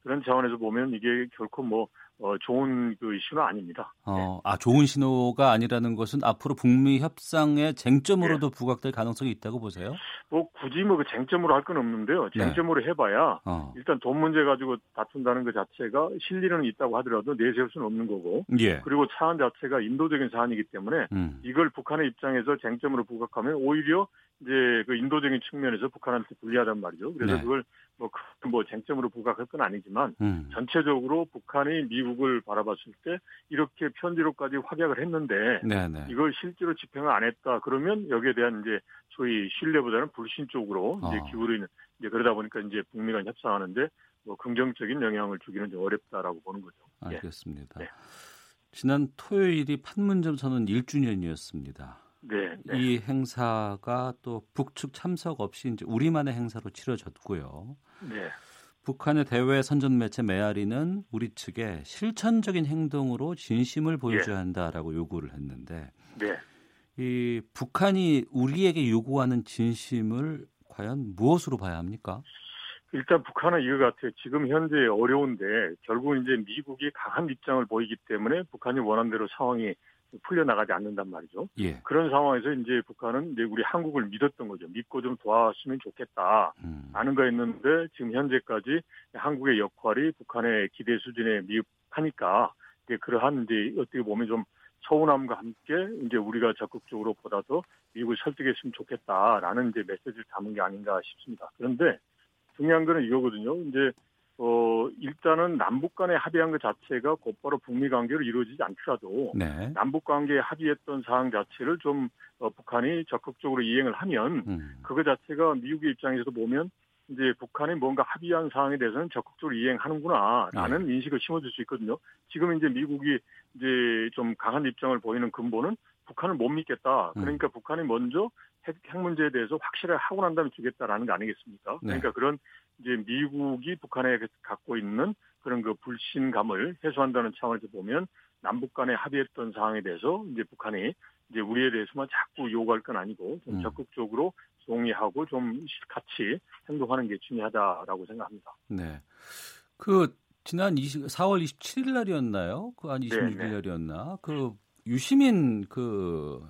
그런 차원에서 보면 이게 결코 뭐 어, 좋은 그 신호 아닙니다. 어, 네. 아 좋은 신호가 아니라는 것은 앞으로 북미 협상의 쟁점으로도 네. 부각될 가능성이 있다고 보세요? 뭐 굳이 뭐 그 쟁점으로 할 건 없는데요. 쟁점으로 네. 해봐야 어. 일단 돈 문제 가지고 다툰다는 것 자체가 실리는 있다고 하더라도 내세울 수는 없는 거고. 예. 그리고 사안 자체가 인도적인 사안이기 때문에 음. 이걸 북한의 입장에서 쟁점으로 부각하면 오히려 이제 그 인도적인 측면에서 북한한테 불리하단 말이죠. 그래서 네. 그걸 뭐, 뭐 쟁점으로 부각할 건 아니지만 음. 전체적으로 북한이 미국을 바라봤을 때 이렇게 편지로까지 확약을 했는데 네네. 이걸 실제로 집행을 안 했다 그러면 여기에 대한 이제 소위 신뢰보다는 불신 쪽으로 어. 이제 기울이는 이제 그러다 보니까 이제 북미 간 협상하는데 뭐 긍정적인 영향을 주기는 좀 어렵다라고 보는 거죠. 알겠습니다. 예. 네. 지난 토요일이 판문점 선언 일 주년이었습니다. 네, 네. 이 행사가 또 북측 참석 없이 이제 우리만의 행사로 치러졌고요. 네. 북한의 대외 선전 매체 메아리는 우리 측에 실천적인 행동으로 진심을 보여줘야 네. 한다라고 요구를 했는데, 네. 이 북한이 우리에게 요구하는 진심을 과연 무엇으로 봐야 합니까? 일단 북한은 이거 같아요. 지금 현재 어려운데 결국 이제 미국이 강한 입장을 보이기 때문에 북한이 원한 대로 상황이 풀려나가지 않는단 말이죠. 예. 그런 상황에서 이제 북한은 이제 우리 한국을 믿었던 거죠. 믿고 좀 도와왔으면 좋겠다. 음. 아는 거 있는데 지금 현재까지 한국의 역할이 북한의 기대 수준에 미흡하니까 이제 그러한 이제 어떻게 보면 좀 서운함과 함께 이제 우리가 적극적으로 보다 더 미국을 설득했으면 좋겠다라는 이제 메시지를 담은 게 아닌가 싶습니다. 그런데 중요한 거는 이거거든요. 이제 어, 일단은 남북 간의 합의한 것 자체가 곧바로 북미 관계로 이루어지지 않더라도 네. 남북 관계에 합의했던 사항 자체를 좀 어, 북한이 적극적으로 이행을 하면 음. 그거 자체가 미국의 입장에서도 보면 이제 북한이 뭔가 합의한 사항에 대해서는 적극적으로 이행하는구나라는 네. 인식을 심어줄 수 있거든요. 지금 이제 미국이 이제 좀 강한 입장을 보이는 근본은 북한을 못 믿겠다. 그러니까 음. 북한이 먼저 핵, 핵 문제에 대해서 확실하게 하고 난 다음에 주겠다라는 거 아니겠습니까? 그러니까 네. 그런 이제 미국이 북한에 갖고 있는 그런 그 불신감을 해소한다는 차원에서 보면 남북 간에 합의했던 사항에 대해서 이제 북한이 이제 우리에 대해서만 자꾸 요구할 건 아니고 좀 적극적으로 동의하고 좀 같이 행동하는 게 중요하다라고 생각합니다. 네. 그 지난 사월 이십칠일 날이었나요? 그 한 이십육일 날이었나? 그 유시민 그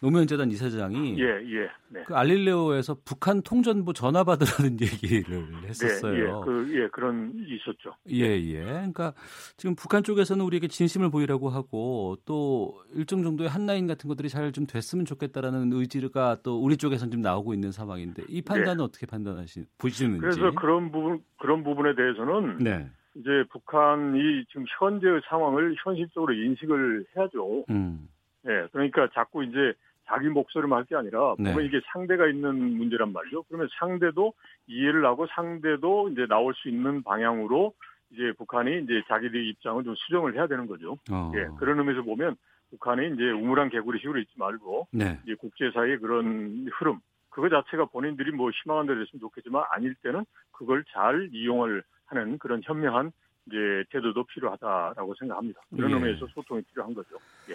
노무현재단 이사장이 예, 예, 네. 그 알릴레오에서 북한 통전부 전화 받으라는 얘기를 했었어요. 네, 예, 그, 예, 그런 있었죠. 예, 예. 그러니까 지금 북한 쪽에서는 우리에게 진심을 보이라고 하고 또 일정 정도의 한라인 같은 것들이 잘 좀 됐으면 좋겠다라는 의지가 또 우리 쪽에서는 좀 나오고 있는 상황인데 이 판단은 네. 어떻게 판단하시 보시는지. 그래서 그런 부분 그런 부분에 대해서는. 네. 이제 북한이 지금 현재의 상황을 현실적으로 인식을 해야죠. 음. 예, 그러니까 자꾸 이제 자기 목소리만 할 게 아니라 보면 네. 이게 상대가 있는 문제란 말이죠. 그러면 상대도 이해를 하고 상대도 이제 나올 수 있는 방향으로 이제 북한이 이제 자기들의 입장을 좀 수정을 해야 되는 거죠. 어. 예, 그런 의미에서 보면 북한이 이제 우물안 개구리식으로 있지 말고 네. 이제 국제사회의 그런 흐름 그거 자체가 본인들이 뭐 희망한 대로 됐으면 좋겠지만 아닐 때는 그걸 잘 이용을 하는 그런 현명한 이제 태도도 필요하다라고 생각합니다. 그런 예. 의미에서 소통이 필요한 거죠. 예.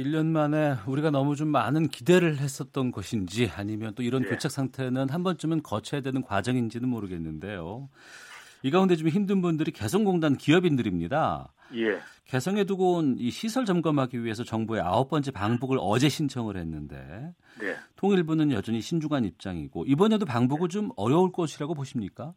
일 년 만에 우리가 너무 좀 많은 기대를 했었던 것인지 아니면 또 이런 예. 교착 상태는 한 번쯤은 거쳐야 되는 과정인지는 모르겠는데요. 이 가운데 좀 힘든 분들이 개성공단 기업인들입니다. 예. 개성에 두고 온 이 시설 점검하기 위해서 정부의 아홉 번째 방북을 어제 신청을 했는데 예. 통일부는 여전히 신중한 입장이고 이번에도 방북은 좀 어려울 것이라고 보십니까?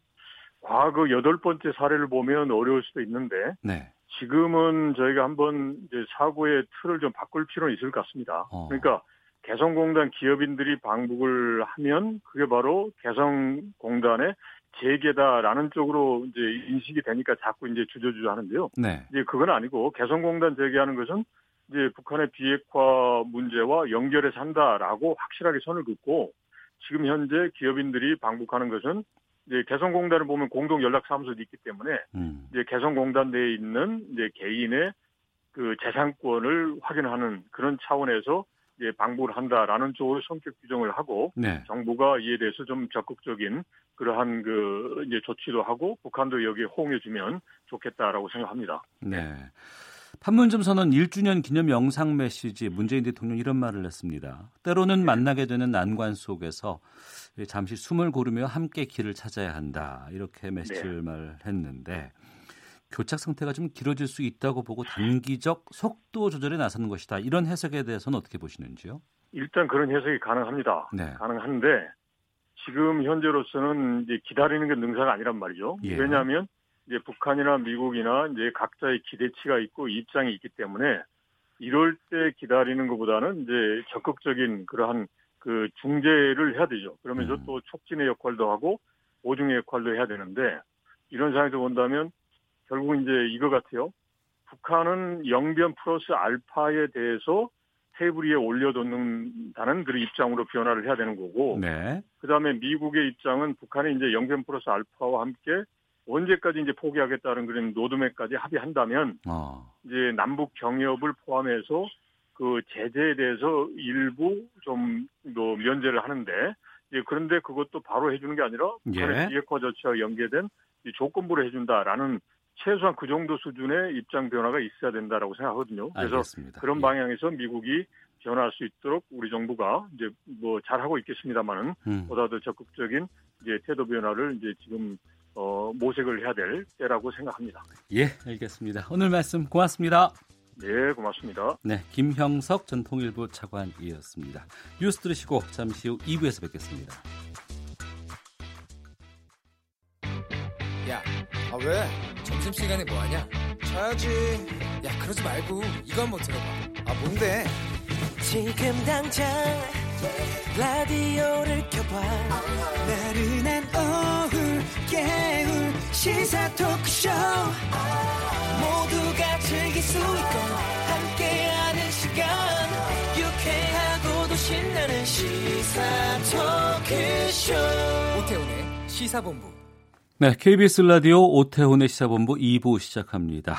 과거 여덟 번째 사례를 보면 어려울 수도 있는데 네. 지금은 저희가 한번 이제 사고의 틀을 좀 바꿀 필요는 있을 것 같습니다. 어. 그러니까 개성공단 기업인들이 방북을 하면 그게 바로 개성공단의 재개다라는 쪽으로 이제 인식이 되니까 자꾸 이제 주저주저 하는데요. 네. 이제 그건 아니고 개성공단 재개하는 것은 이제 북한의 비핵화 문제와 연결해서 한다라고 확실하게 선을 긋고 지금 현재 기업인들이 방북하는 것은 이제 개성공단을 보면 공동 연락 사무소도 있기 때문에 음. 이제 개성공단 내에 있는 이제 개인의 그 재산권을 확인하는 그런 차원에서 이제 방북을 한다라는 쪽으로 성격 규정을 하고 네. 정부가 이에 대해서 좀 적극적인 그러한 그 이제 조치도 하고 북한도 여기에 호응해주면 좋겠다라고 생각합니다. 네. 판문점 선언 일 주년 기념 영상 메시지에 문재인 대통령 이런 말을 했습니다. 때로는 네. 만나게 되는 난관 속에서 잠시 숨을 고르며 함께 길을 찾아야 한다. 이렇게 메시지를 네. 말했는데 교착 상태가 좀 길어질 수 있다고 보고 단기적 속도 조절에 나서는 것이다. 이런 해석에 대해서는 어떻게 보시는지요? 일단 그런 해석이 가능합니다. 네. 가능한데 지금 현재로서는 이제 기다리는 게 능사가 아니란 말이죠. 예. 왜냐하면 이제 북한이나 미국이나 이제 각자의 기대치가 있고 입장이 있기 때문에 이럴 때 기다리는 것보다는 이제 적극적인 그러한 그 중재를 해야 되죠. 그러면서 음. 또 촉진의 역할도 하고 보증의 역할도 해야 되는데 이런 상황에서 본다면 결국 이제 이거 같아요. 북한은 영변 플러스 알파에 대해서 테이블 위에 올려놓는다는 그런 입장으로 변화를 해야 되는 거고, 네. 그 다음에 미국의 입장은 북한이 이제 영변 플러스 알파와 함께 언제까지 이제 포기하겠다는 그런 노드맵까지 합의한다면, 어. 이제 남북 경협을 포함해서 그 제재에 대해서 일부 좀 뭐 면제를 하는데, 이제 그런데 그것도 바로 해주는 게 아니라 북한의 비핵화 조치와 연계된 조건부로 해준다라는. 최소한 그 정도 수준의 입장 변화가 있어야 된다라고 생각하거든요. 그래서 알겠습니다. 그런 방향에서 미국이 변화할 수 있도록 우리 정부가 이제 뭐 잘하고 있겠습니다만은 음. 보다 더 적극적인 이제 태도 변화를 이제 지금 어, 모색을 해야 될 때라고 생각합니다. 예, 알겠습니다. 오늘 말씀 고맙습니다. 네, 고맙습니다. 네, 김형석 전 통일부 차관이었습니다. 뉴스 들으시고 잠시 후 이 부에서 뵙겠습니다. 야, 아 왜? 점심시간에 뭐하냐? 자야지. 야, 그러지 말고 이거 한번 들어봐. 아, 뭔데? 지금 당장 라디오를 켜봐. uh-huh. 나른한 오후 깨울 시사 토크쇼. uh-huh. 모두가 즐길 수 있고 함께하는 시간. uh-huh. 유쾌하고도 신나는 시사 토크쇼. 오태훈의 시사본부. 네, 케이비에스 라디오 오태훈의 시사본부 이 부 시작합니다.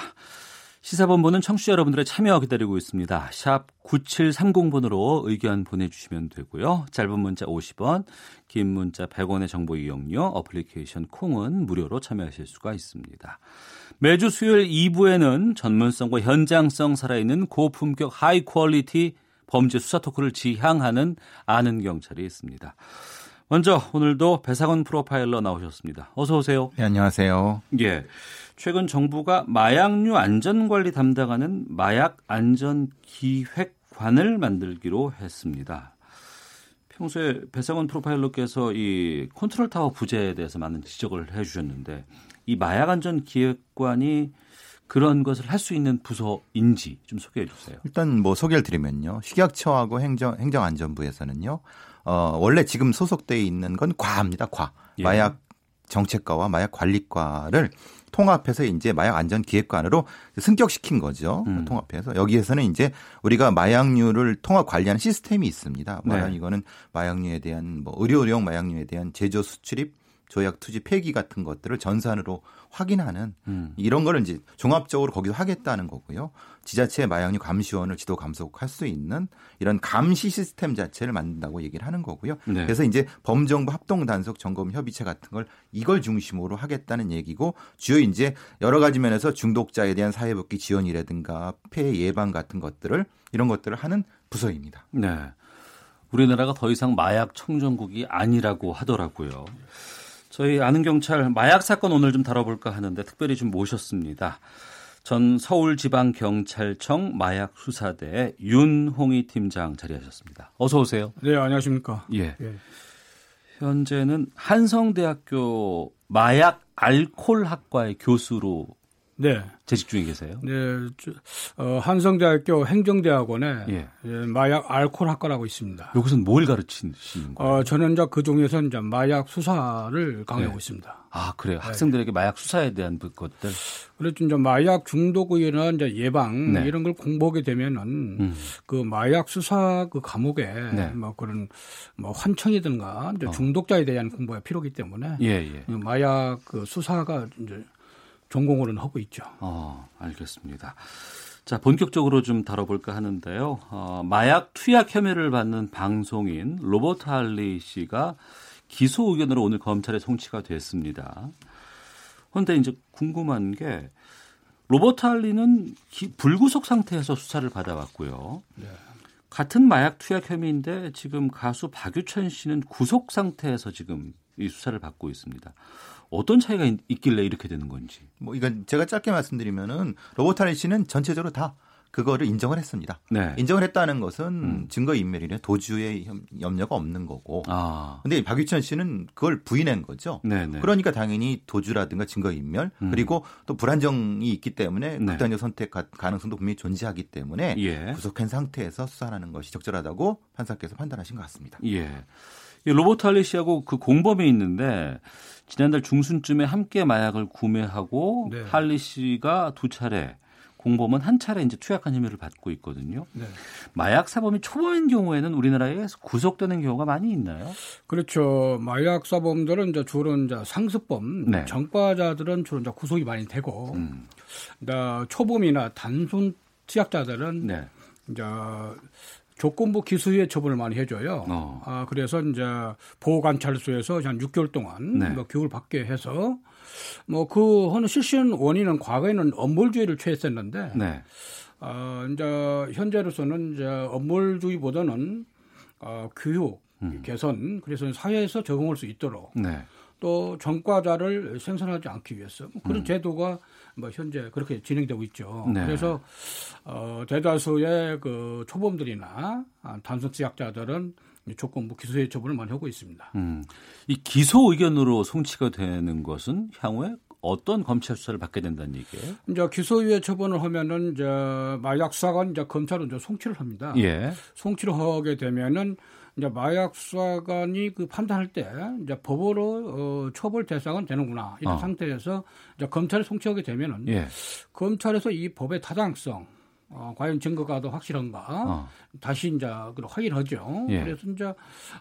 시사본부는 청취자 여러분들의 참여 기다리고 있습니다. 샵 구칠삼공 번으로 의견 보내주시면 되고요. 짧은 문자 오십 원, 긴 문자 백 원의 정보 이용료, 어플리케이션 콩은 무료로 참여하실 수가 있습니다. 매주 수요일 이 부에는 전문성과 현장성 살아있는 고품격 하이 퀄리티 범죄 수사 토크를 지향하는 아는 경찰이 있습니다. 먼저 오늘도 배상원 프로파일러 나오셨습니다. 어서 오세요. 네, 안녕하세요. 예, 최근 정부가 마약류 안전관리 담당하는 마약안전기획관을 만들기로 했습니다. 평소에 배상원 프로파일러께서 이 컨트롤타워 부재에 대해서 많은 지적을 해주셨는데 이 마약안전기획관이 그런 것을 할 수 있는 부서인지 좀 소개해 주세요. 일단 뭐 소개를 드리면요. 식약처하고 행정, 행정안전부에서는요. 어, 원래 지금 소속되어 있는 건 과입니다. 과. 예. 마약 정책과와 마약 관리과를 통합해서 이제 마약 안전 기획관으로 승격시킨 거죠. 음. 통합해서. 여기에서는 이제 우리가 마약류를 통합 관리하는 시스템이 있습니다. 물론 네. 이거는 마약류에 대한 뭐 의료용 마약류에 대한 제조 수출입 조약 투지 폐기 같은 것들을 전산으로 확인하는 음. 이런 거를 이제 종합적으로 거기서 하겠다는 거고요. 지자체 마약류 감시원을 지도 감독할 수 있는 이런 감시 시스템 자체를 만든다고 얘기를 하는 거고요. 네. 그래서 이제 범정부 합동 단속 점검 협의체 같은 걸 이걸 중심으로 하겠다는 얘기고 주요 이제 여러 가지 면에서 중독자에 대한 사회복귀 지원이라든가 폐해 예방 같은 것들을 이런 것들을 하는 부서입니다. 네. 우리나라가 더 이상 마약 청정국이 아니라고 하더라고요. 저희 아는 경찰 마약 사건 오늘 좀 다뤄볼까 하는데 특별히 좀 모셨습니다. 전 서울지방경찰청 마약수사대 윤홍희 팀장 자리하셨습니다. 어서 오세요. 네, 안녕하십니까. 예. 예. 현재는 한성대학교 마약 알코올학과의 교수로 네. 재직 중에 계세요? 네. 어, 한성대학교 행정대학원에 예. 예, 마약 알코올 학과라고 있습니다. 여기서는 뭘 가르치시는 거예요? 어, 저는 이제 그 종에서 이제 마약 수사를 강의하고 네. 있습니다. 아, 그래요? 학생들에게 네. 마약 수사에 대한 것들? 그렇죠. 이제 마약 중독이나 이제 예방 네. 이런 걸 공부하게 되면은 음. 그 마약 수사 그 과목에 네. 뭐 그런 뭐 환청이든가 이제 중독자에 대한 공부가 필요하기 때문에 예, 예. 마약 그 수사가 이제 전공으로는 하고 있죠. 어, 알겠습니다. 자, 본격적으로 좀 다뤄볼까 하는데요. 어, 마약 투약 혐의를 받는 방송인 로버트 할리 씨가 기소 의견으로 오늘 검찰에 송치가 됐습니다. 그런데 이제 궁금한 게 로버트 할리는 기, 불구속 상태에서 수사를 받아왔고요. 네. 같은 마약 투약 혐의인데 지금 가수 박유천 씨는 구속 상태에서 지금 이 수사를 받고 있습니다. 어떤 차이가 있, 있길래 이렇게 되는 건지. 뭐 이건 제가 짧게 말씀드리면은 로버트 할리 씨는 전체적으로 다 그거를 인정을 했습니다. 네. 인정을 했다는 것은 음. 증거인멸이나 도주의 염려가 없는 거고. 아. 근데 박유천 씨는 그걸 부인한 거죠. 네네. 그러니까 당연히 도주라든가 증거인멸 음. 그리고 또 불안정이 있기 때문에 네. 극단적 선택 가능성도 분명히 존재하기 때문에 예. 구속한 상태에서 수사하는 것이 적절하다고 판사께서 판단하신 것 같습니다. 예. 로버트 할리 씨하고 그 공범이 있는데 지난달 중순쯤에 함께 마약을 구매하고 네. 할리 씨가 두 차례 공범은 한 차례 이제 투약한 혐의를 받고 있거든요. 네. 마약 사범이 초범인 경우에는 우리나라에서 구속되는 경우가 많이 있나요? 그렇죠. 마약 사범들은 이제 주로 이제 상습범, 네. 전과자들은 주로 이제 구속이 많이 되고 음. 초범이나 단순 투약자들은 네. 이제 조건부 기소유예 처분을 많이 해줘요. 어. 아, 그래서 이제 보호관찰소에서 한 육 개월 동안 네. 뭐 교육을 받게 해서 뭐 그 하는 실시한 원인은 과거에는 엄벌주의를 취했었는데 네. 아, 이제 현재로서는 이제 엄벌주의보다는 어, 교육 음. 개선 그래서 사회에서 적응할 수 있도록 네. 또 전과자를 생산하지 않기 위해서 뭐 그런 음. 제도가 뭐 현재 그렇게 진행되고 있죠. 네. 그래서 어, 대다수의 그 초범들이나 단순 투약자들은 조건부 기소유예 처분을 많이 하고 있습니다. 음. 이 기소 의견으로 송치가 되는 것은 향후에 어떤 검찰 수사를 받게 된다는 얘기예요? 이제 기소유예 처분을 하면은 이제 마약 수사관 이제 검찰은 이제 송치를 합니다. 예. 송치를 하게 되면은 이제 마약 수사관이 그 판단할 때 이제 법으로 어, 처벌 대상은 되는구나 이런 어. 상태에서 이제 검찰에 송치하게 되면은 예. 검찰에서 이 법의 타당성 어, 과연 증거가 더 확실한가 어. 다시 이제 확인을 하죠. 예. 그래서 이제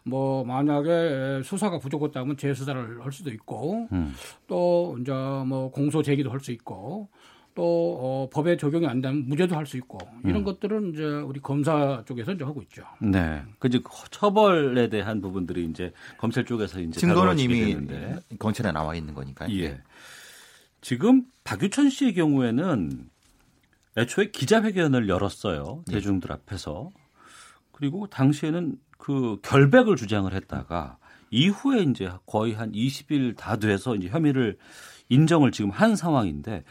뭐 만약에 수사가 부족했다면 재수사를 할 수도 있고 음. 또 이제 뭐 공소 제기도 할 수 있고. 또 어, 법에 적용이 안 되면 무죄도 할 수 있고 이런 음. 것들은 이제 우리 검사 쪽에서 이제 하고 있죠. 네, 그 이제 처벌에 대한 부분들이 이제 검찰 쪽에서 이제 증거는 이미 되는데. 검찰에 나와 있는 거니까요. 예. 네. 지금 박유천 씨의 경우에는 애초에 기자회견을 열었어요. 네. 대중들 앞에서. 그리고 당시에는 그 결백을 주장을 했다가 이후에 이제 거의 한 이십 일 다 돼서 이제 혐의를 인정을 지금 한 상황인데.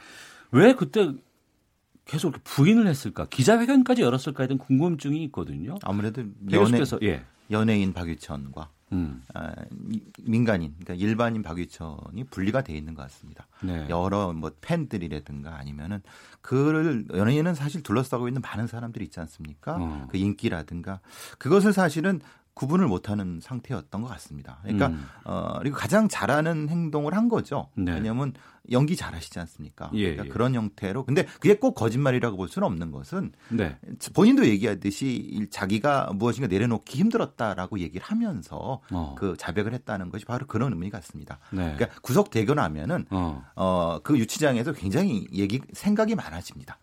왜 그때 계속 부인을 했을까? 기자회견까지 열었을까에 대한 궁금증이 있거든요. 아무래도 연예, 예. 연예인 박유천과 음. 아, 민간인, 그러니까 일반인 박유천이 분리가 돼 있는 것 같습니다. 네. 여러 뭐 팬들이라든가 아니면은 그를 연예인은 사실 둘러싸고 있는 많은 사람들이 있지 않습니까? 어. 그 인기라든가 그것을 사실은 구분을 못하는 상태였던 것 같습니다. 그러니까 음. 어, 그리고 가장 잘하는 행동을 한 거죠. 네. 왜냐하면 연기 잘하시지 않습니까? 예, 그러니까 예. 그런 형태로. 근데 그게 꼭 거짓말이라고 볼 수는 없는 것은 네. 본인도 얘기하듯이 자기가 무엇인가 내려놓기 힘들었다라고 얘기를 하면서 어. 그 자백을 했다는 것이 바로 그런 의미 같습니다. 네. 그러니까 구속되고 나면은 어. 어, 그 유치장에서 굉장히 얘기 생각이 많아집니다.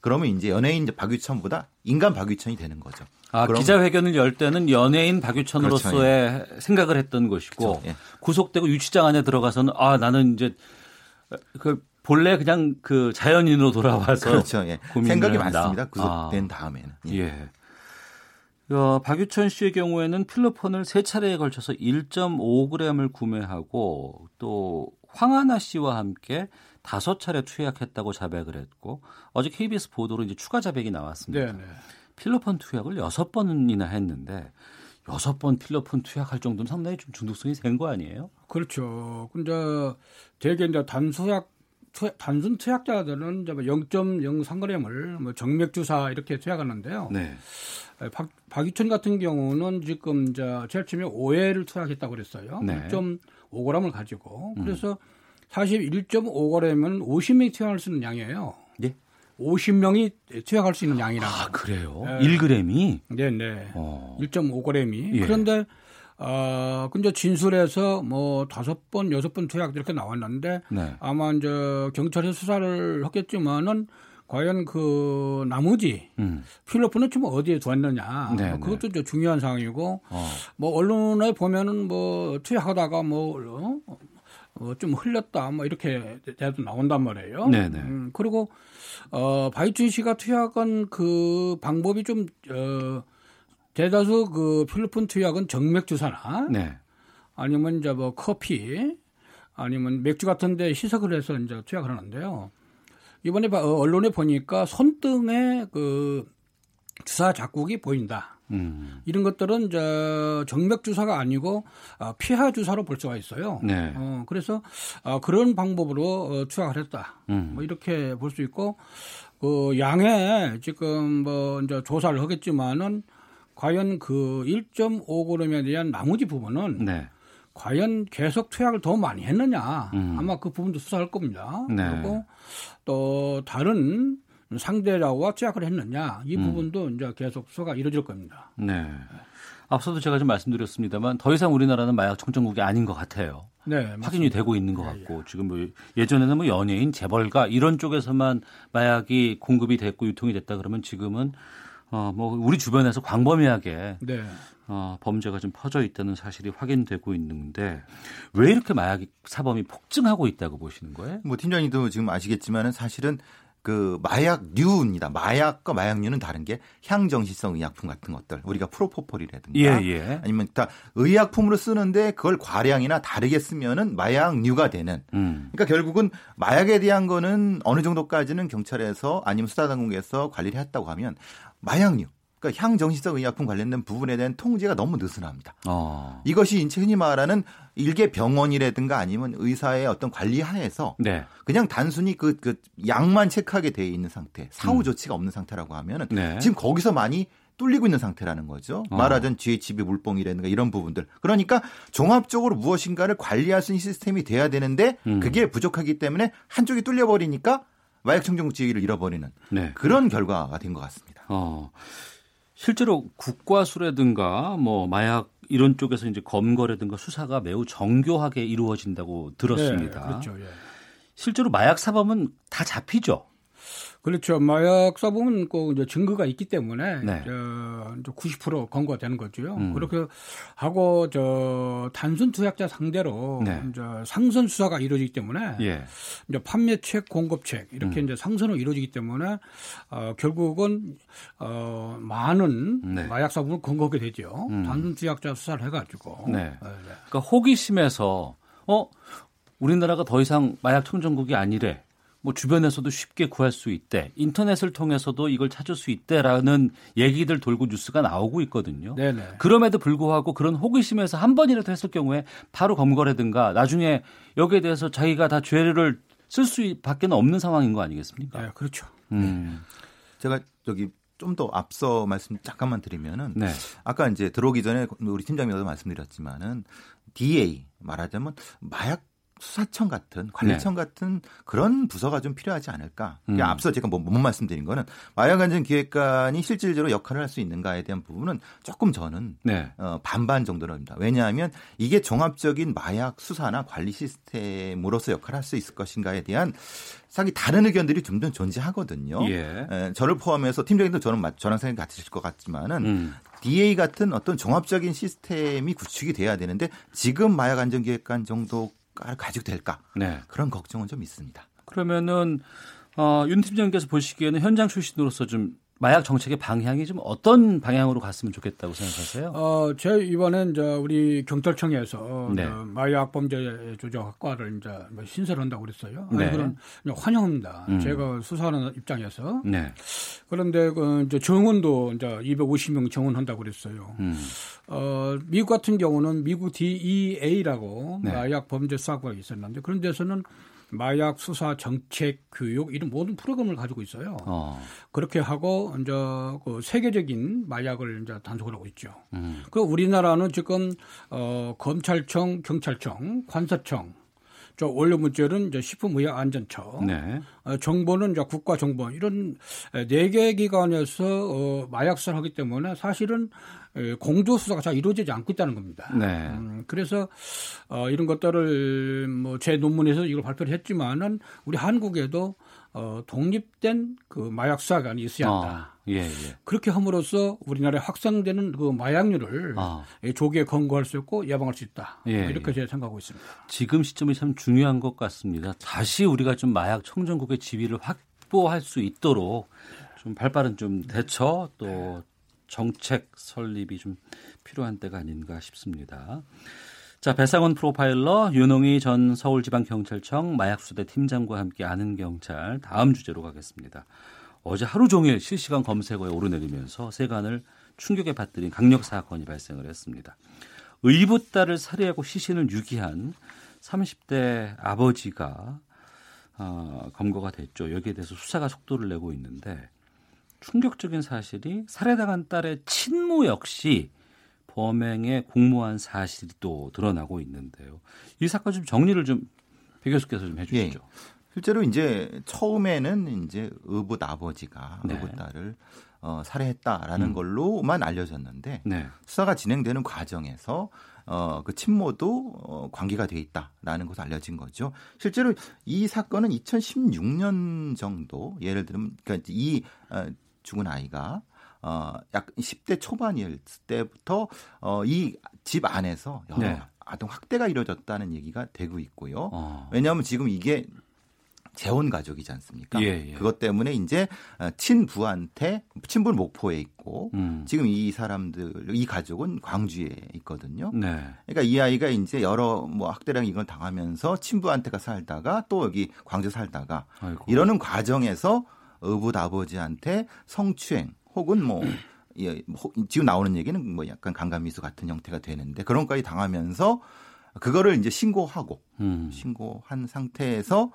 그러면 이제 연예인 박유천보다 인간 박유천이 되는 거죠. 아, 기자회견을 열 때는 연예인 박유천으로서의 그렇죠, 예. 생각을 했던 것이고 그렇죠, 예. 구속되고 유치장 안에 들어가서는 아 나는 이제 그 본래 그냥 그 자연인으로 돌아와서 그렇죠, 예. 생각이 한다. 많습니다. 구속된 아, 다음에는. 예. 예. 어, 박유천 씨의 경우에는 필로폰을 세 차례에 걸쳐서 일 점 오 그램을 구매하고 또 황하나 씨와 함께 다섯 차례 투약했다고 자백을 했고 어제 케이비에스 보도로 이제 추가 자백이 나왔습니다. 네네. 필로폰 투약을 여섯 번이나 했는데 여섯 번 필로폰 투약할 정도는 상당히 좀 중독성이 센 거 아니에요? 그렇죠. 근데 되게 이제 단수약 투, 단순 투약자들은 이제 영 점 영삼 그램을 뭐 정맥주사 이렇게 투약하는데요. 네. 박, 박유천 같은 경우는 지금 이제 제일 처음에 오 회를 투약했다고 그랬어요. 네. 일 점 오 그램을 가지고. 그래서 음. 사실 일 점 오 그램은 오십 명이 투약할 수 있는 양이에요. 네. 오십 명이 투약할 수 있는 양이라고. 아, 그래요? 네. 일 그램이? 네, 네. 어. 일 점 오 그램이. 예. 그런데 어, 근데 진술에서 뭐 다섯 번, 여섯 번 투약 이렇게 나왔는데 네. 아마 이제 경찰이 수사를 했겠지만은 과연 그 나머지 음. 필로폰은 지금 어디에 두었느냐. 네, 그것도 네. 중요한 상황이고 어. 뭐 언론에 보면은 뭐 투약하다가 뭐 어, 좀 흘렸다 뭐 이렇게 대도 나온단 말이에요. 네, 네. 음, 그리고 어, 바이춘 씨가 투약한 그 방법이 좀 어, 대다수 그 필로폰 투약은 정맥 주사나 네. 아니면 이제 뭐 커피 아니면 맥주 같은데 희석을 해서 이제 투약을 하는데요. 이번에 언론에 보니까 손등에 그 주사 자국이 보인다. 음. 이런 것들은 이제 정맥 주사가 아니고 피하 주사로 볼 수가 있어요. 네. 어, 그래서 그런 방법으로 투약을 했다. 음. 뭐 이렇게 볼 수 있고 그 양에 지금 뭐 이제 조사를 하겠지만은. 과연 그 일 점 오 그램에 대한 나머지 부분은 네. 과연 계속 투약을 더 많이 했느냐 음. 아마 그 부분도 수사할 겁니다. 네. 그리고 또 다른 상대자와 투약을 했느냐 이 부분도 음. 이제 계속 수사가 이루어질 겁니다. 네. 앞서도 제가 좀 말씀드렸습니다만 더 이상 우리나라는 마약 청정국이 아닌 것 같아요. 네, 맞습니다. 확인이 되고 있는 것 같고 예, 예. 지금 뭐 예전에는 뭐 연예인, 재벌가 이런 쪽에서만 마약이 공급이 됐고 유통이 됐다 그러면 지금은 어, 뭐, 우리 주변에서 광범위하게, 네. 어, 범죄가 좀 퍼져 있다는 사실이 확인되고 있는데, 왜 이렇게 마약 사범이 폭증하고 있다고 보시는 거예요? 뭐, 팀장님도 지금 아시겠지만, 사실은 그 마약류입니다. 마약과 마약류는 다른 게 향정신성 의약품 같은 것들, 우리가 프로포폴이라든가, 예, 예. 아니면 다 의약품으로 쓰는데 그걸 과량이나 다르게 쓰면은 마약류가 되는. 음. 그러니까 결국은 마약에 대한 거는 어느 정도까지는 경찰에서 아니면 수사당국에서 관리를 했다고 하면. 마약류, 그러니까 향정신성 의약품 관련된 부분에 대한 통제가 너무 느슨합니다. 어. 이것이 인체 흔히 말하는 일개 병원이라든가 아니면 의사의 어떤 관리 하에서 네. 그냥 단순히 그, 그 약만 체크하게 되어 있는 상태, 사후 조치가 음. 없는 상태라고 하면 네. 지금 거기서 많이 뚫리고 있는 상태라는 거죠. 어. 말하자면 지에이치비 물뽕이라든가 이런 부분들. 그러니까 종합적으로 무엇인가를 관리할 수 있는 시스템이 돼야 되는데 음. 그게 부족하기 때문에 한쪽이 뚫려버리니까 마약 청정국 지위를 잃어버리는 네. 그런 결과가 된 것 같습니다. 어, 실제로 국과수라든가 뭐 마약 이런 쪽에서 이제 검거라든가 수사가 매우 정교하게 이루어진다고 들었습니다. 네, 그렇죠. 예. 실제로 마약 사범은 다 잡히죠. 그렇죠. 마약 사범은 꼭 이제 증거가 있기 때문에 네. 이제 구십 퍼센트 검거가 되는 거죠. 음. 그렇게 하고 저 단순 투약자 상대로 네. 이제 상선 수사가 이루어지기 때문에 예. 이제 판매책, 공급책 이렇게 음. 이제 상선으로 이루어지기 때문에 어, 결국은 어, 많은 네. 마약 사범을 검거하게 되죠. 음. 단순 투약자 수사를 해가지고. 네. 네. 그러니까 호기심에서 어 우리나라가 더 이상 마약 청정국이 아니래. 뭐 주변에서도 쉽게 구할 수 있대. 인터넷을 통해서도 이걸 찾을 수 있대라는 얘기들 돌고 뉴스가 나오고 있거든요. 네네. 그럼에도 불구하고 그런 호기심에서 한 번이라도 했을 경우에 바로 검거라든가 나중에 여기에 대해서 자기가 다 죄를 쓸 수밖에 없는 상황인 거 아니겠습니까? 네, 그렇죠. 음. 제가 저기 좀 더 앞서 말씀 잠깐만 드리면은 네. 아까 이제 들어오기 전에 우리 팀장님도 말씀드렸지만은 디에이 말하자면 마약 수사청 같은 관리청 네. 같은 그런 부서가 좀 필요하지 않을까. 음. 앞서 제가 뭐, 못 말씀드린 거는 마약안전기획관이 실질적으로 역할을 할 수 있는가에 대한 부분은 조금 저는 네. 어, 반반 정도랍니다. 왜냐하면 이게 종합적인 마약 수사나 관리 시스템으로서 역할을 할 수 있을 것인가에 대한 상당히 다른 의견들이 좀 더 존재하거든요. 예. 에, 저를 포함해서 팀장님도 저는 저랑 생각이 같으실 것 같지만은 음. 디에이 같은 어떤 종합적인 시스템이 구축이 돼야 되는데 지금 마약안전기획관 정도 가지고 될까? 네. 그런 걱정은 좀 있습니다. 그러면은 어, 윤 팀장님께서 보시기에는 현장 출신으로서 좀 마약 정책의 방향이 좀 어떤 방향으로 갔으면 좋겠다고 생각하세요? 어, 제 이번엔 이제 우리 경찰청에서 네. 마약 범죄 조작과를 이제 신설한다고 그랬어요. 네. 그런 환영합니다. 음. 제가 수사하는 입장에서. 네. 그런데 그 이제 정원도 이제 이백오십 명 정원한다고 그랬어요. 음. 어, 미국 같은 경우는 미국 디이에이라고 네. 마약 범죄 수사과가 있었는데 그런 데서는 마약 수사 정책 교육 이런 모든 프로그램을 가지고 있어요. 어. 그렇게 하고 이제 그 세계적인 마약을 이제 단속을 하고 있죠. 음. 그 우리나라는 지금 어, 검찰청, 경찰청, 관서청, 저 원료물질은 이제 식품의약안전처, 네. 어, 정보는 이제 국가정보원 이런 네 개 기관에서 어, 마약 수사를 하기 때문에 사실은 공조 수사가 잘 이루어지지 않고 있다는 겁니다. 네. 음, 그래서 어, 이런 것들을 뭐 제 논문에서 이걸 발표를 했지만은 우리 한국에도 어, 독립된 그 마약 수사관이 있어야 한다. 어, 예, 예. 그렇게 함으로써 우리나라에 확산되는 그 마약류를 어. 조기에 검거할 수 있고 예방할 수 있다. 예, 이렇게 제가 생각하고 있습니다. 지금 시점이 참 중요한 것 같습니다. 다시 우리가 좀 마약 청정국의 지위를 확보할 수 있도록 좀 발빠른 좀 대처 또 정책 설립이 좀 필요한 때가 아닌가 싶습니다. 자, 배상원 프로파일러, 윤홍희 전 서울지방경찰청 마약수대 팀장과 함께 아는 경찰 다음 주제로 가겠습니다. 어제 하루 종일 실시간 검색어에 오르내리면서 세간을 충격에 받들인 강력 사건이 발생을 했습니다. 의붓딸을 살해하고 시신을 유기한 삼십 대 아버지가 어, 검거가 됐죠. 여기에 대해서 수사가 속도를 내고 있는데 충격적인 사실이 살해당한 딸의 친모 역시 범행에 공모한 사실이 또 드러나고 있는데요. 이 사건 좀 정리를 좀 배 교수께서 좀 해주시죠. 예. 실제로 이제 처음에는 이제 의붓 아버지가 네. 의붓 딸을 어, 살해했다라는 음. 걸로만 알려졌는데 네. 수사가 진행되는 과정에서 어, 그 친모도 어, 관계가 돼 있다라는 것을 알려진 거죠. 실제로 이 사건은 이천십육 년 정도 예를 들면 그러니까 이 어, 죽은 아이가 어, 약 십 대 초반일 때부터 어, 이 집 안에서 여러 네. 아동 학대가 이루어졌다는 얘기가 되고 있고요. 어. 왜냐하면 지금 이게 재혼 가족이지 않습니까? 예, 예. 그것 때문에 이제 친부한테 친부는 목포에 있고 음. 지금 이 사람들 이 가족은 광주에 있거든요. 네. 그러니까 이 아이가 이제 여러 뭐 학대랑 이걸 당하면서 친부한테가 살다가 또 여기 광주 살다가 아이고. 이러는 과정에서 의붓 아버지한테 성추행 혹은 뭐 예, 지금 나오는 얘기는 뭐 약간 강간미수 같은 형태가 되는데 그런 것까지 당하면서 그거를 이제 신고하고 음. 신고한 상태에서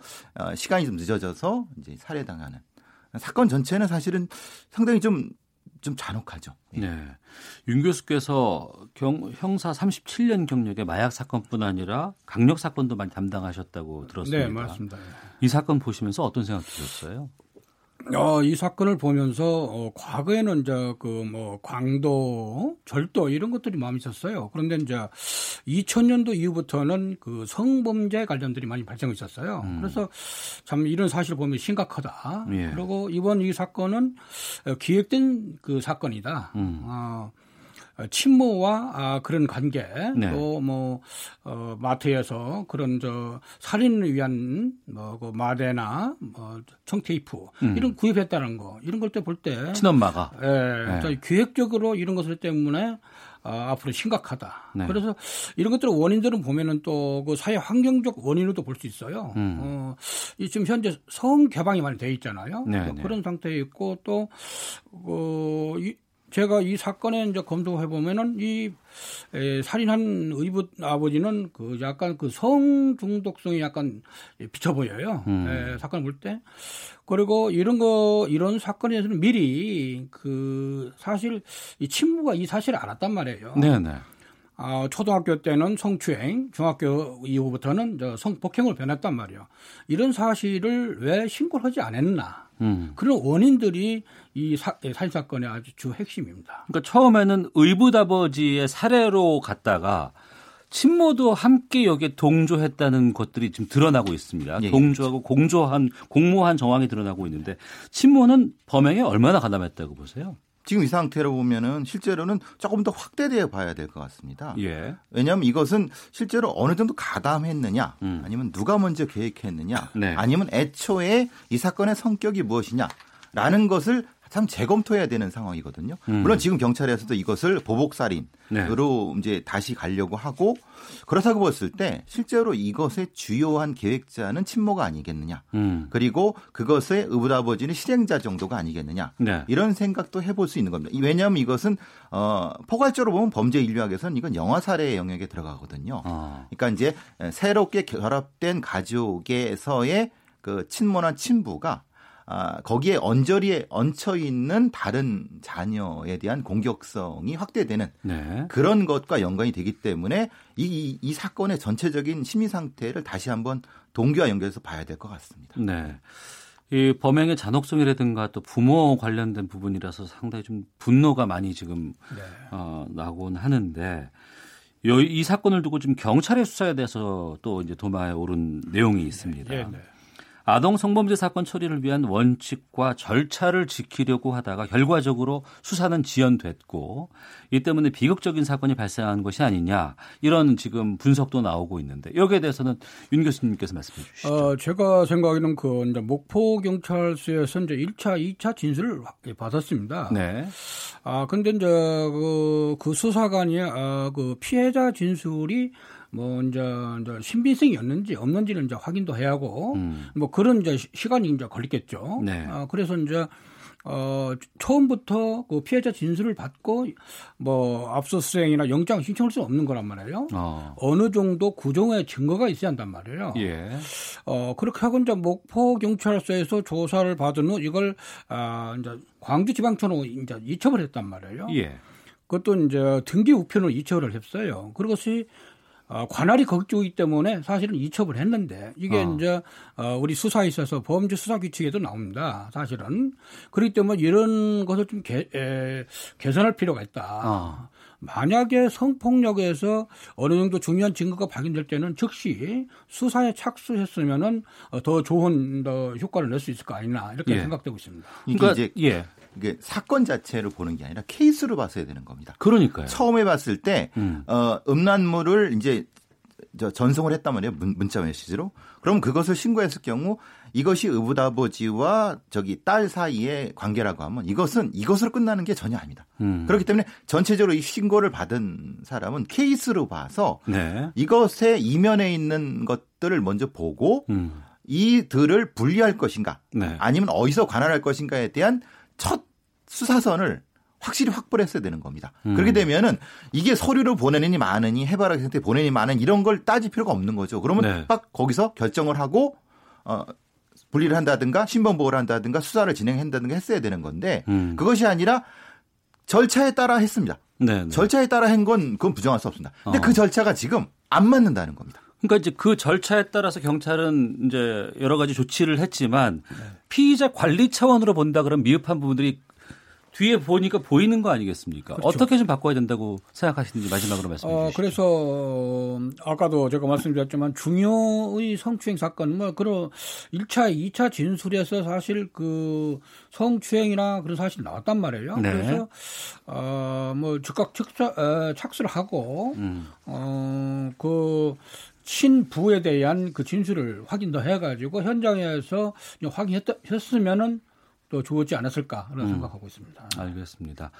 시간이 좀 늦어져서 이제 살해당하는 사건 전체는 사실은 상당히 좀, 좀 잔혹하죠. 예. 네, 윤 교수께서 경, 형사 삼십칠 년 경력의 마약 사건뿐 아니라 강력 사건도 많이 담당하셨다고 들었습니다. 네, 맞습니다. 이 사건 보시면서 어떤 생각 드셨어요? 어, 이 사건을 보면서 어, 과거에는 이제 그 뭐 광도, 절도 이런 것들이 많이 있었어요. 그런데 이제 이천 년도 이후부터는 그 성범죄 관련들이 많이 발생했었어요. 음. 그래서 참 이런 사실을 보면 심각하다. 예. 그리고 이번 이 사건은 기획된 그 사건이다. 음. 어, 친모와 아, 그런 관계 네. 또 뭐 어, 마트에서 그런 저 살인을 위한 뭐 그 마대나 뭐 청테이프 음. 이런 구입했다는 거 이런 걸 때 볼 때 친엄마가 예, 네. 기획적으로 이런 것들 때문에 아, 앞으로 심각하다. 네. 그래서 이런 것들 원인들은 보면은 또 그 사회 환경적 원인으로도 볼 수 있어요. 음. 어, 지금 현재 성 개방이 많이 돼 있잖아요. 네, 네. 그런 상태에 있고 또 어, 이, 제가 이 사건에 이제 검토해 보면은 이 에, 살인한 의붓 아버지는 그 약간 그 성 중독성이 약간 비쳐 보여요. 음. 에, 사건을 볼 때. 그리고 이런 거 이런 사건에서는 미리 그 사실 이 친부가 이 사실을 알았단 말이에요. 네, 네. 아, 초등학교 때는 성추행, 중학교 이후부터는 저 성폭행으로 변했단 말이에요. 이런 사실을 왜 신고를 하지 않았나. 음. 그런 원인들이 이 사, 살인사건의 아주 주 핵심입니다. 그러니까 처음에는 의붓 아버지의 사례로 갔다가 친모도 함께 여기에 동조했다는 것들이 지금 드러나고 있습니다. 예, 동조하고 그렇죠. 공조한, 공모한 정황이 드러나고 있는데 친모는 범행에 얼마나 가담했다고 보세요? 지금 이 상태로 보면은 실제로는 조금 더 확대되어 봐야 될 것 같습니다. 예. 왜냐하면 이것은 실제로 어느 정도 가담했느냐, 음. 아니면 누가 먼저 계획했느냐, 네. 아니면 애초에 이 사건의 성격이 무엇이냐라는 것을 참 재검토해야 되는 상황이거든요. 음. 물론 지금 경찰에서도 이것을 보복살인으로 네. 이제 다시 가려고 하고 그렇다고 봤을 때 실제로 이것의 주요한 계획자는 친모가 아니겠느냐. 음. 그리고 그것의 의붓아버지는 실행자 정도가 아니겠느냐. 네. 이런 생각도 해볼 수 있는 겁니다. 왜냐하면 이것은 어, 포괄적으로 보면 범죄 인류학에서는 이건 영화 살해의 영역에 들어가거든요. 어. 그러니까 이제 새롭게 결합된 가족에서의 그 친모나 친부가 아, 거기에 언저리에 얹혀 있는 다른 자녀에 대한 공격성이 확대되는 네. 그런 것과 연관이 되기 때문에 이, 이, 이 사건의 전체적인 심리 상태를 다시 한번 동기와 연결해서 봐야 될 것 같습니다. 네. 이 범행의 잔혹성이라든가 또 부모 관련된 부분이라서 상당히 좀 분노가 많이 지금 네. 어, 나곤 하는데 요, 이 사건을 두고 지금 경찰의 수사에 대해서 또 이제 도마에 오른 내용이 있습니다. 네. 네. 네. 아동 성범죄 사건 처리를 위한 원칙과 절차를 지키려고 하다가 결과적으로 수사는 지연됐고 이 때문에 비극적인 사건이 발생한 것이 아니냐 이런 지금 분석도 나오고 있는데 여기에 대해서는 윤 교수님께서 말씀해 주시죠. 어, 제가 생각에는 그 이제 목포경찰서에서 이제 일 차, 이 차 진술을 받았습니다. 네. 아, 근데 이제 그, 그 수사관이 아, 그 피해자 진술이 뭐 이제, 이제 신빙성이 있는지 없는지를 이제 확인도 해야 하고 음. 뭐 그런 이제 시간이 이제 걸리겠죠. 네. 아, 그래서 이제 어, 처음부터 그 피해자 진술을 받고 뭐 압수수색이나 영장 신청할 수는 없는 거란 말이에요. 어. 어느 정도 구정의 증거가 있어야 한단 말이에요. 예. 어, 그렇게 하고 이제 목포 경찰서에서 조사를 받은 후 이걸 아, 이제 광주지방청으로 이제 이첩을 했단 말이에요. 예. 그것도 이제 등기 우편으로 이첩을 했어요. 그것이 어, 관할이 거기 쪽이기 때문에 사실은 이첩을 했는데 이게 어. 이제 어, 우리 수사에 있어서 범죄 수사 규칙에도 나옵니다. 사실은. 그렇기 때문에 이런 것을 좀 개, 에, 개선할 필요가 있다. 어. 만약에 성폭력에서 어느 정도 중요한 증거가 발견될 때는 즉시 수사에 착수했으면은 더 좋은 더 효과를 낼 수 있을 거 아니냐 이렇게 예. 생각되고 있습니다. 그러니까 이제 예. 이게 사건 자체를 보는 게 아니라 케이스로 봤어야 되는 겁니다. 그러니까요. 처음에 봤을 때 음. 어, 음란물을 이제 저 전송을 했단 말이에요. 문, 문자 메시지로. 그럼 그것을 신고했을 경우 이것이 의붓아버지와 저기 딸 사이의 관계라고 하면 이것은 이것으로 끝나는 게 전혀 아닙니다. 음. 그렇기 때문에 전체적으로 이 신고를 받은 사람은 케이스로 봐서 네. 이것의 이면에 있는 것들을 먼저 보고 음. 이들을 분리할 것인가 네. 아니면 어디서 관할할 것인가에 대한 첫 수사선을 확실히 확보를 했어야 되는 겁니다. 음. 그렇게 되면은 이게 서류를 보내느니 마느니 해바라기 상태 보내느니 마느니 이런 걸 따질 필요가 없는 거죠. 그러면 네. 딱 거기서 결정을 하고 어, 분리를 한다든가 신변보호를 한다든가 수사를 진행한다든가 했어야 되는 건데 음. 그것이 아니라 절차에 따라 했습니다. 네네. 절차에 따라 한 건 그건 부정할 수 없습니다. 근데 어. 그 절차가 지금 안 맞는다는 겁니다. 그러니까 이제 그 절차에 따라서 경찰은 이제 여러 가지 조치를 했지만 네. 피의자 관리 차원으로 본다 그러면 미흡한 부분들이 뒤에 보니까 보이는 거 아니겠습니까? 그렇죠. 어떻게 좀 바꿔야 된다고 생각하시는지 마지막으로 말씀해 주시죠. 어, 그래서 아까도 제가 말씀드렸지만 중요의 성추행 사건 뭐 그런 일 차, 이 차 진술에서 사실 그 성추행이나 그런 사실이 나왔단 말이에요. 네. 그래서 어, 뭐 즉각 착수, 착수를 하고 음. 어, 그 친부에 대한 그 진술을 확인도 해가지고 현장에서 확인했으면은 또 좋지 않았을까 그런 음. 생각하고 있습니다. 알겠습니다.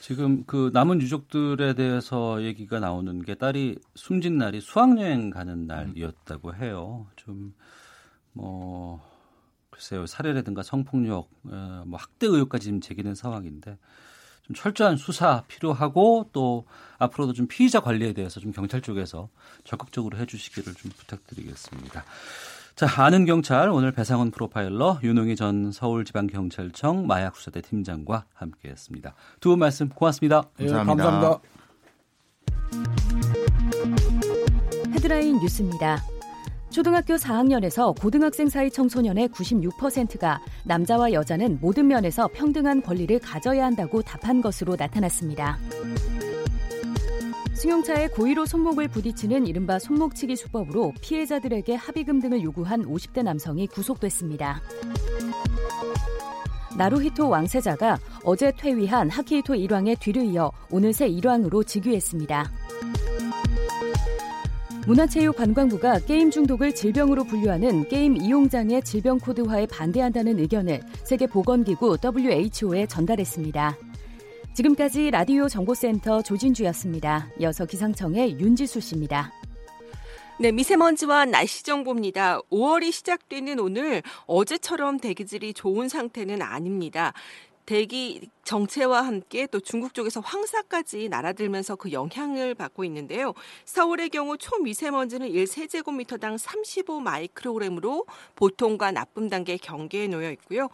지금 그 남은 유족들에 대해서 얘기가 나오는 게 딸이 숨진 날이 수학여행 가는 날이었다고 해요. 좀 뭐 글쎄요 살해라든가 성폭력, 뭐 학대 의혹까지 지금 제기된 상황인데 좀 철저한 수사 필요하고 또 앞으로도 좀 피의자 관리에 대해서 좀 경찰 쪽에서 적극적으로 해주시기를 좀 부탁드리겠습니다. 자, 아는 경찰 오늘 배상원 프로파일러 윤홍희 전 서울지방경찰청 마약수사대 팀장과 함께했습니다. 두 분 말씀 고맙습니다. 감사합니다. 네, 감사합니다. 헤드라인 뉴스입니다. 초등학교 사 학년에서 고등학생 사이 청소년의 구십육 퍼센트가 남자와 여자는 모든 면에서 평등한 권리를 가져야 한다고 답한 것으로 나타났습니다. 승용차에 고의로 손목을 부딪히는 이른바 손목치기 수법으로 피해자들에게 합의금 등을 요구한 오십 대 남성이 구속됐습니다. 나루히토 왕세자가 어제 퇴위한 아키히토 일왕의 뒤를 이어 오늘 새 일왕으로 즉위했습니다. 문화체육관광부가 게임 중독을 질병으로 분류하는 게임 이용장애 질병 코드화에 반대한다는 의견을 세계보건기구 더블유에이치오에 전달했습니다. 지금까지 라디오 정보센터 조진주였습니다. 이어서 기상청의 윤지수 씨입니다. 네, 미세먼지와 날씨 정보입니다. 오월이 시작되는 오늘 어제처럼 대기질이 좋은 상태는 아닙니다. 대기 정체와 함께 또 중국 쪽에서 황사까지 날아들면서 그 영향을 받고 있는데요. 서울의 경우 초미세먼지는 일 세제곱미터당 삼십오 마이크로그램으로 보통과 나쁨 단계 경계에 놓여 있고요.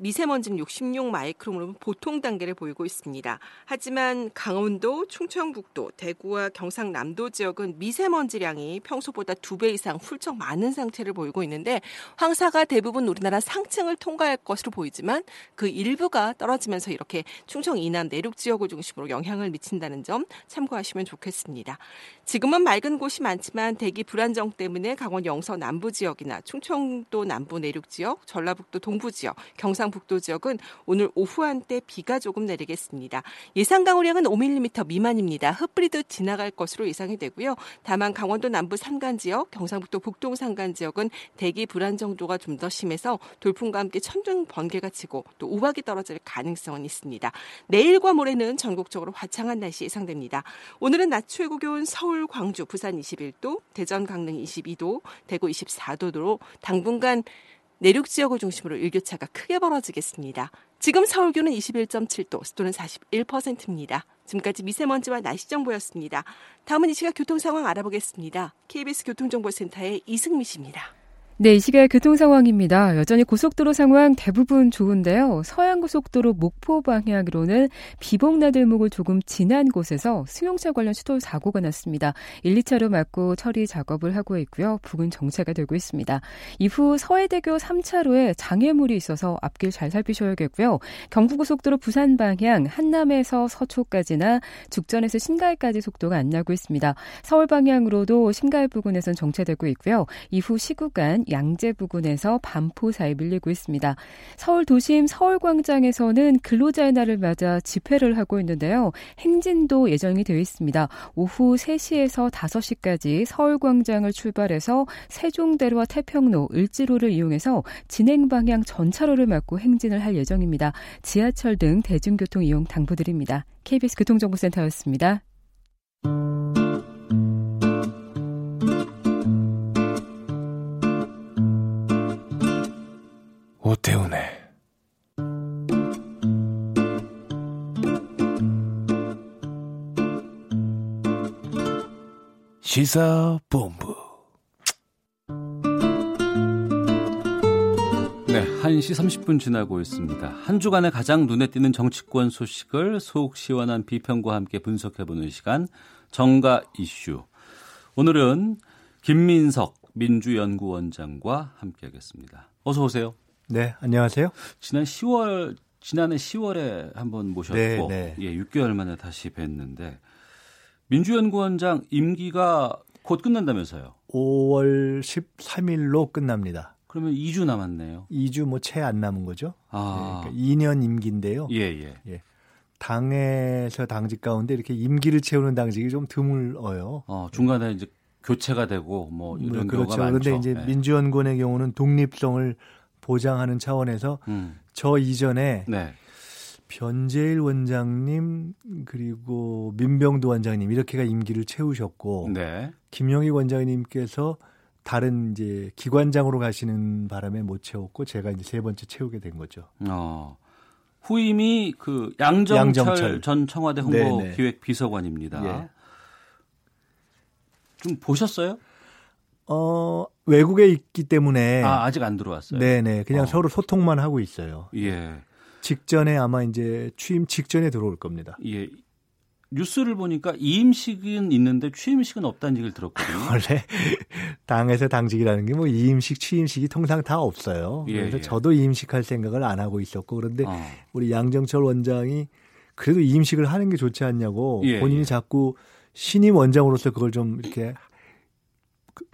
미세먼지는 육십육 마이크로그램으로 보통 단계를 보이고 있습니다. 하지만 강원도, 충청북도, 대구와 경상남도 지역은 미세먼지량이 평소보다 두 배 이상 훌쩍 많은 상태를 보이고 있는데 황사가 대부분 우리나라 상층을 통과할 것으로 보이지만 그 일부가 떨어지면서 이렇게 충청 이남 내륙 지역을 중심으로 영향을 미친다는 점 참고하시면 좋겠습니다. 지금은 맑은 곳이 많지만 대기 불안정 때문에 강원 영서 남부 지역이나 충청도 남부 내륙 지역, 전라북도 동부 지역, 경상 북도 지역은 오늘 오후 한때 비가 조금 내리겠습니다. 예상 강우량은 오 밀리미터 미만입니다. 흩뿌리듯 지나갈 것으로 예상이 되고요. 다만 강원도 남부 산간 지역, 경상북도 북동 산간 지역은 대기 불안정도가 좀 더 심해서 돌풍과 함께 천둥 번개가 치고 또 우박이 떨어질 가능성은 있습니다. 내일과 모레는 전국적으로 화창한 날씨 예상됩니다. 오늘은 낮 최고 기온 서울, 광주, 부산 이십일 도, 대전, 강릉 이십이 도, 대구 이십사 도로 당분간 내륙 지역을 중심으로 일교차가 크게 벌어지겠습니다. 지금 서울 기온은 이십일 점 칠 도, 습도는 사십일 퍼센트입니다. 지금까지 미세먼지와 날씨 정보였습니다. 다음은 이 시각 교통 상황 알아보겠습니다. 케이비에스 교통정보센터의 이승미 씨입니다. 네, 이 시각 교통 상황입니다. 여전히 고속도로 상황 대부분 좋은데요. 서양고속도로 목포 방향으로는 비봉나들목을 조금 지난 곳에서 승용차 관련 추돌 사고가 났습니다. 일, 이차로 막고 처리 작업을 하고 있고요. 부근 정체가 되고 있습니다. 이후 서해대교 삼 차로에 장애물이 있어서 앞길 잘 살피셔야겠고요. 경부고속도로 부산 방향 한남에서 서초까지나 죽전에서 신갈까지 속도가 안 나고 있습니다. 서울 방향으로도 신갈 부근에선 정체되고 있고요. 이후 시구간 양재 부근에서 반포 사이 밀리고 있습니다. 서울 도심 서울광장에서는 근로자의 날을 맞아 집회를 하고 있는데요. 행진도 예정이 되어 있습니다. 오후 세 시에서 다섯 시까지 서울광장을 출발해서 세종대로와 태평로, 을지로를 이용해서 진행 방향 전차로를 막고 행진을 할 예정입니다. 지하철 등 대중교통 이용 당부드립니다. 케이비에스 교통정보센터였습니다. 오태훈의 시사본부. 네, 한 시 삼십 분 지나고 있습니다. 한 주간의 가장 눈에 띄는 정치권 소식을 속 시원한 비평과 함께 분석해보는 시간, 정가 이슈. 오늘은 김민석 민주연구원장과 함께하겠습니다. 어서 오세요. 네, 안녕하세요. 지난 시월, 지난해 시월에 한번 모셨고, 네, 네. 예, 육 개월 만에 다시 뵀는데, 민주연구원장 임기가 곧 끝난다면서요? 오월 십삼일로 끝납니다. 그러면 이 주 남았네요. 이 주 뭐 채 안 남은 거죠? 아. 네, 그러니까 이 년 임기인데요. 예, 예. 예. 당에서 당직 가운데 이렇게 임기를 채우는 당직이 좀 드물어요. 어, 중간에 이제 교체가 되고 뭐 이런 뭐, 그렇죠. 경우가 많죠. 그런데 이제 예. 민주연구원의 경우는 독립성을 보장하는 차원에서 음. 저 이전에 네. 변재일 원장님 그리고 민병도 원장님 이렇게가 임기를 채우셨고 네. 김영희 원장님께서 다른 이제 기관장으로 가시는 바람에 못 채웠고 제가 이제 세 번째 채우게 된 거죠. 어. 후임이 그 양정철, 양정철. 전 청와대 홍보기획비서관입니다. 예. 좀 보셨어요? 어, 외국에 있기 때문에. 아, 아직 안 들어왔어요? 네네. 그냥 어. 서로 소통만 하고 있어요. 예. 직전에 아마 이제 취임 직전에 들어올 겁니다. 예. 뉴스를 보니까 이임식은 있는데 취임식은 없다는 얘기를 들었거든요. 원래 당에서 당직이라는 게 뭐 이임식, 취임식이 통상 다 없어요. 그래서 예, 예. 저도 이임식할 생각을 안 하고 있었고 그런데 어. 우리 양정철 원장이 그래도 이임식을 하는 게 좋지 않냐고 예, 본인이 예. 자꾸 신임 원장으로서 그걸 좀 이렇게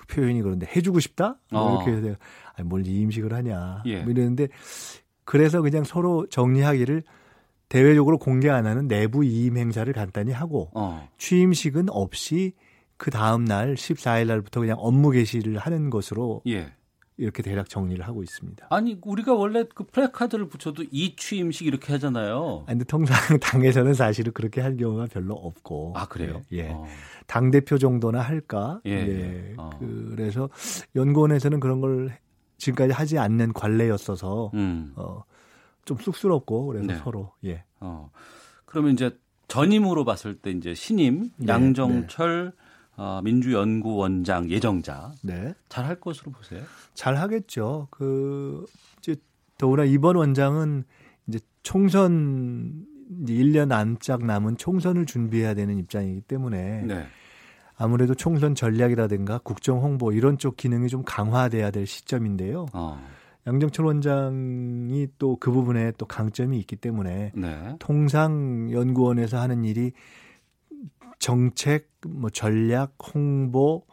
표현이 그런데 해주고 싶다? 어. 이렇게 해서 아니, 뭘 이임식을 하냐 예. 뭐 이랬는데 그래서 그냥 서로 정리하기를 대외적으로 공개 안 하는 내부 이임 행사를 간단히 하고 어. 취임식은 없이 그 다음 날 십사 일 날부터 그냥 업무 개시를 하는 것으로 예. 이렇게 대략 정리를 하고 있습니다. 아니 우리가 원래 그 플래카드를 붙여도 이 취임식 이렇게 하잖아요. 아니, 근데 통상 당에서는 사실은 그렇게 할 경우가 별로 없고. 아 그래요? 예. 어. 당 대표 정도나 할까. 예. 예. 어. 그래서 연구원에서는 그런 걸 지금까지 하지 않는 관례였어서 음. 어, 좀 쑥스럽고 그래서 네. 서로. 예. 어. 그러면 이제 전임으로 봤을 때 이제 신임 네. 양정철. 네. 아, 민주연구원장 예정자 네. 잘할 것으로 보세요? 잘하겠죠. 그 이제 더구나 이번 원장은 이제 총선 이제 일 년 안짝 남은 총선을 준비해야 되는 입장이기 때문에 네. 아무래도 총선 전략이라든가 국정 홍보 이런 쪽 기능이 좀 강화돼야 될 시점인데요. 어. 양정철 원장이 또 그 부분에 또 강점이 있기 때문에 네. 통상 연구원에서 하는 일이 정책, 뭐 전략, 홍보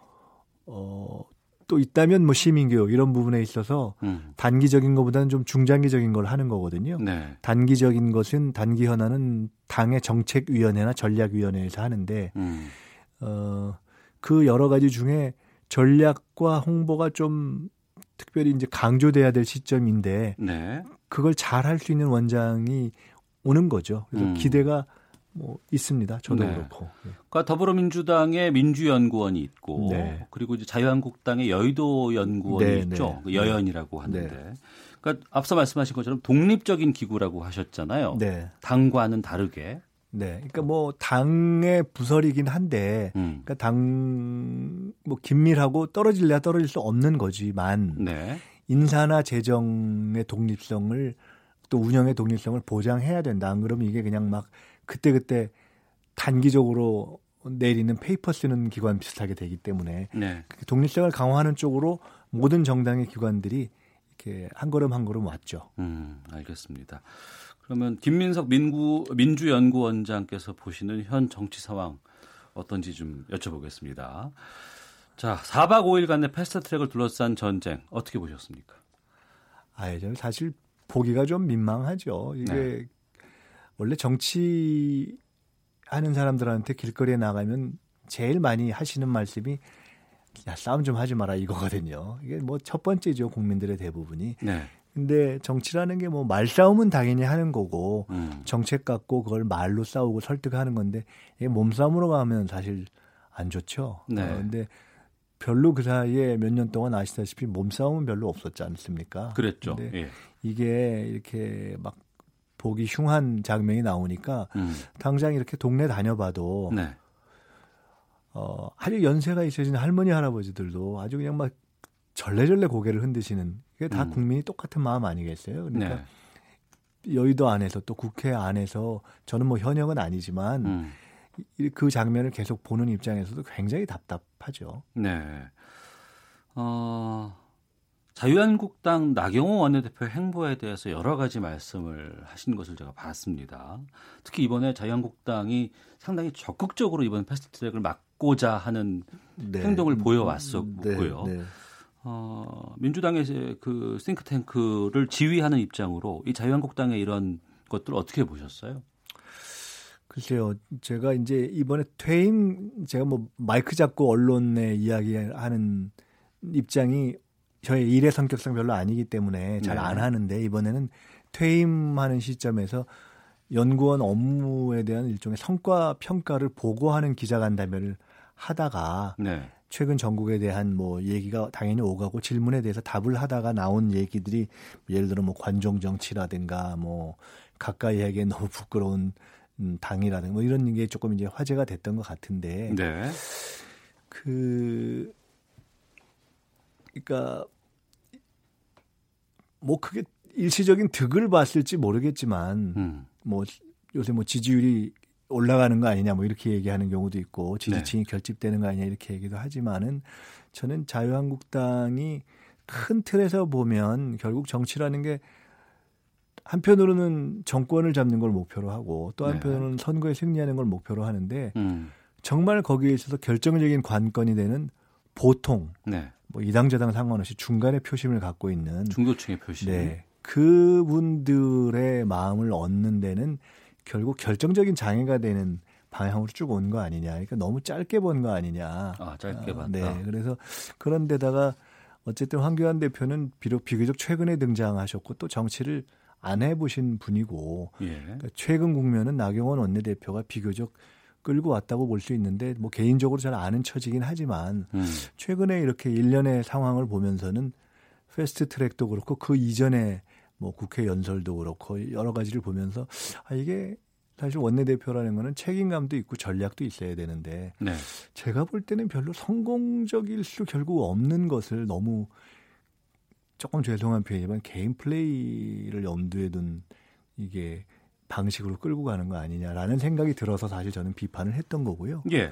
어, 또 있다면 뭐 시민교육 이런 부분에 있어서 음. 단기적인 것보다는 좀 중장기적인 걸 하는 거거든요. 네. 단기적인 것은 단기 현안은 당의 정책위원회나 전략위원회에서 하는데 음. 어, 그 여러 가지 중에 전략과 홍보가 좀 특별히 이제 강조돼야 될 시점인데 네. 그걸 잘 할 수 있는 원장이 오는 거죠. 그래서 음. 기대가 뭐 있습니다. 저도 네. 그렇고. 그러니까 더불어민주당의 민주연구원이 있고 네. 그리고 이제 자유한국당의 여의도 연구원이 네, 있죠. 네. 여연이라고 하는데. 네. 그러니까 앞서 말씀하신 것처럼 독립적인 기구라고 하셨잖아요. 네. 당과는 다르게. 네. 그러니까 뭐 당의 부설이긴 한데 음. 그러니까 당 뭐 긴밀하고 떨어질래야 떨어질 수 없는 거지만 네. 인사나 재정의 독립성을 또 운영의 독립성을 보장해야 된다. 안 그러면 이게 그냥 막 그때그때 단기적으로 내리는 페이퍼 쓰는 기관 비슷하게 되기 때문에 네. 독립성을 강화하는 쪽으로 모든 정당의 기관들이 이렇게 한 걸음 한 걸음 왔죠. 음, 알겠습니다. 그러면 김민석 민구, 민주연구원장께서 보시는 현 정치 상황 어떤지 좀 여쭤보겠습니다. 자, 사 박 오 일간의 패스트트랙을 둘러싼 전쟁 어떻게 보셨습니까? 아, 저는 사실 보기가 좀 민망하죠. 이게 네. 원래 정치하는 사람들한테 길거리에 나가면 제일 많이 하시는 말씀이 야, 싸움 좀 하지 마라 이거거든요. 이게 뭐 첫 번째죠. 국민들의 대부분이. 네. 근데 정치라는 게 뭐 말싸움은 당연히 하는 거고 음. 정책 갖고 그걸 말로 싸우고 설득하는 건데 이게 몸싸움으로 가면 사실 안 좋죠. 네. 어, 근데 별로 그 사이에 몇 년 동안 아시다시피 몸싸움은 별로 없었지 않습니까? 그랬죠. 예. 이게 이렇게 막 보기 흉한 장면이 나오니까 음. 당장 이렇게 동네 다녀봐도 네. 어, 아주 연세가 있으신 할머니 할아버지들도 아주 그냥 막 절레절레 고개를 흔드시는 그게 다 음. 국민이 똑같은 마음 아니겠어요? 그러니까 네. 여의도 안에서 또 국회 안에서 저는 뭐 현역은 아니지만 음. 그 장면을 계속 보는 입장에서도 굉장히 답답하죠. 네. 어... 자유한국당 나경원 원내대표 행보에 대해서 여러 가지 말씀을 하신 것을 제가 봤습니다. 특히 이번에 자유한국당이 상당히 적극적으로 이번 패스트트랙을 막고자 하는 네. 행동을 보여왔었고요. 네, 네. 어, 민주당의 그 싱크탱크를 지휘하는 입장으로 이 자유한국당의 이런 것들을 어떻게 보셨어요? 글쎄요, 제가 이제 이번에 퇴임 제가 뭐 마이크 잡고 언론에 이야기하는 입장이 저의 일의 성격상 별로 아니기 때문에 잘 안 네. 하는데 이번에는 퇴임하는 시점에서 연구원 업무에 대한 일종의 성과 평가를 보고하는 기자간담회를 하다가 네. 최근 전국에 대한 뭐 얘기가 당연히 오가고 질문에 대해서 답을 하다가 나온 얘기들이 예를 들어 뭐 관종 정치라든가 뭐 가까이 하기에 너무 부끄러운 당이라든가 뭐 이런 게 조금 이제 화제가 됐던 것 같은데 네. 그. 그러니까 뭐 그게 일시적인 득을 봤을지 모르겠지만 음. 뭐 요새 뭐 지지율이 올라가는 거 아니냐 뭐 이렇게 얘기하는 경우도 있고 지지층이 네. 결집되는 거 아니냐 이렇게 얘기도 하지만은 저는 자유한국당이 큰 틀에서 보면 결국 정치라는 게 한편으로는 정권을 잡는 걸 목표로 하고 또 한편으로는 네. 선거에 승리하는 걸 목표로 하는데 음. 정말 거기에 있어서 결정적인 관건이 되는 보통 네. 뭐 이당 저당 상관없이 중간의 표심을 갖고 있는 중도층의 표심. 네, 그분들의 마음을 얻는 데는 결국 결정적인 장애가 되는 방향으로 쭉 온 거 아니냐. 그러니까 너무 짧게 본 거 아니냐. 아, 짧게 봤다. 네, 그래서 그런 데다가 어쨌든 황교안 대표는 비록 비교적 최근에 등장하셨고 또 정치를 안 해보신 분이고 예. 그러니까 최근 국면은 나경원 원내대표가 비교적 끌고 왔다고 볼 수 있는데 뭐 개인적으로 잘 아는 처지긴 하지만 음. 최근에 이렇게 일련의 상황을 보면서는 패스트트랙도 그렇고 그 이전에 뭐 국회 연설도 그렇고 여러 가지를 보면서 아 이게 사실 원내대표라는 거는 책임감도 있고 전략도 있어야 되는데 네. 제가 볼 때는 별로 성공적일 수 결국 없는 것을 너무 조금 죄송한 표현이지만 개인 플레이를 염두에 둔 이게 방식으로 끌고 가는 거 아니냐라는 생각이 들어서 사실 저는 비판을 했던 거고요. 예.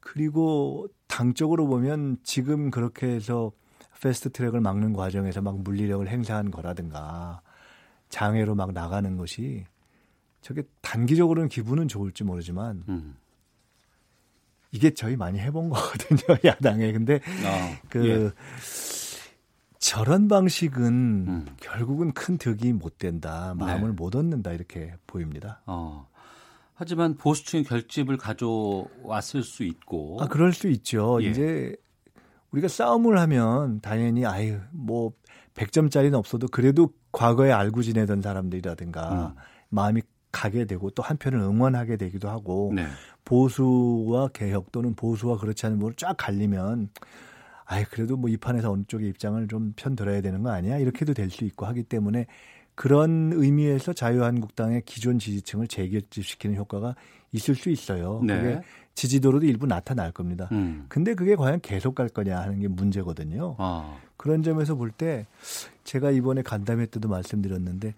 그리고 당적으로 보면 지금 그렇게 해서 패스트트랙을 막는 과정에서 막 물리력을 행사한 거라든가 장애로 막 나가는 것이 저게 단기적으로는 기분은 좋을지 모르지만 음. 이게 저희 많이 해본 거거든요. 야당에. 근데 아, 그 예. 저런 방식은 음. 결국은 큰 득이 못 된다. 마음을 네. 못 얻는다. 이렇게 보입니다. 어. 하지만 보수층의 결집을 가져왔을 수 있고. 아, 그럴 수 있죠. 예. 이제 우리가 싸움을 하면 당연히 아유 뭐 백 점짜리는 없어도 그래도 과거에 알고 지내던 사람들이라든가 음. 마음이 가게 되고 또 한편을 응원하게 되기도 하고 네. 보수와 개혁 또는 보수와 그렇지 않은 분으로 쫙 갈리면 아이 그래도 뭐 이 판에서 어느 쪽의 입장을 좀 편들어야 되는 거 아니야? 이렇게도 될 수 있고 하기 때문에 그런 의미에서 자유한국당의 기존 지지층을 재결집시키는 효과가 있을 수 있어요. 네. 그게 지지도로도 일부 나타날 겁니다. 음. 근데 그게 과연 계속 갈 거냐 하는 게 문제거든요. 아. 그런 점에서 볼 때 제가 이번에 간담회 때도 말씀드렸는데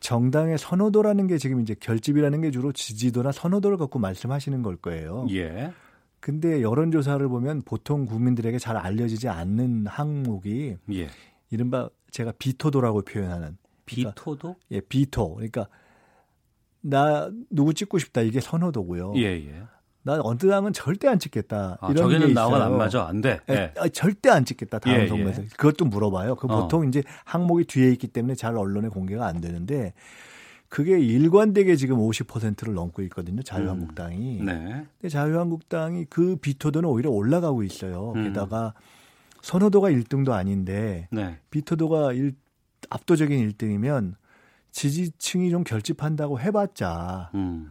정당의 선호도라는 게 지금 이제 결집이라는 게 주로 지지도나 선호도를 갖고 말씀하시는 걸 거예요. 예. 근데 여론조사를 보면 보통 국민들에게 잘 알려지지 않는 항목이 예. 이른바 제가 비토도라고 표현하는. 비토도? 그러니까, 예, 비토. 그러니까 나 누구 찍고 싶다. 이게 선호도고요. 예, 예. 나 어느 당은 절대 안 찍겠다. 아, 이런 저기는 게 나와는 안 맞아. 안 돼. 예. 아, 절대 안 찍겠다. 다음 예, 선거에서. 예. 그것도 물어봐요. 그 어. 보통 이제 항목이 뒤에 있기 때문에 잘 언론에 공개가 안 되는데 그게 일관되게 지금 오십 퍼센트를 넘고 있거든요. 자유한국당이. 음. 네. 근데 자유한국당이 그 비토도는 오히려 올라가고 있어요. 음. 게다가 선호도가 일 등도 아닌데 네. 비토도가 일, 압도적인 일 등이면 지지층이 좀 결집한다고 해봤자 음.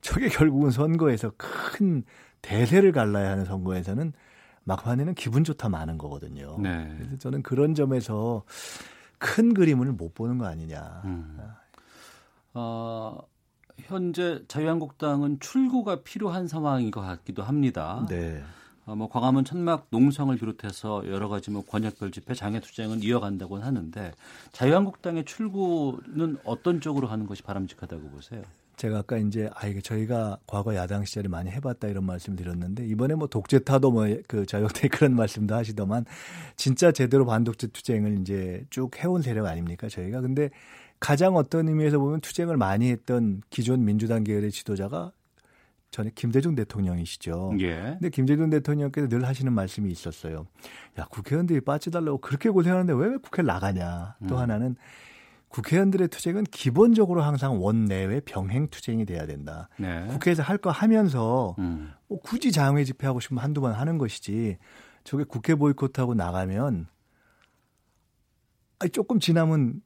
저게 결국은 선거에서 큰 대세를 갈라야 하는 선거에서는 막판에는 기분 좋다 마는 거거든요. 네. 그래서 저는 그런 점에서 큰 그림을 못 보는 거 아니냐. 음. 어, 현재 자유한국당은 출구가 필요한 상황인 것 같기도 합니다. 네. 어, 뭐 광화문 천막 농성을 비롯해서 여러 가지 뭐 권역별 집회, 장애투쟁은 이어간다고는 하는데 자유한국당의 출구는 어떤 쪽으로 가는 것이 바람직하다고 보세요? 제가 아까 이제 아 이게 저희가 과거 야당 시절에 많이 해봤다 이런 말씀 드렸는데 이번에 뭐 독재타도 뭐 그 자유한국당 그런 말씀도 하시더만 진짜 제대로 반독재 투쟁을 이제 쭉 해온 세력 아닙니까 저희가. 근데 가장 어떤 의미에서 보면 투쟁을 많이 했던 기존 민주당 계열의 지도자가 전에 김대중 대통령이시죠. 예. 근데 김대중 대통령께서 늘 하시는 말씀이 있었어요. 야 국회의원들이 빠지달라고 그렇게 고생하는데 왜 국회 나가냐. 또 음. 하나는 국회의원들의 투쟁은 기본적으로 항상 원내외 병행 투쟁이 돼야 된다. 네. 국회에서 할 거 하면서 음. 뭐 굳이 장외 집회하고 싶으면 한두 번 하는 것이지 저게 국회 보이콧하고 나가면 조금 지나면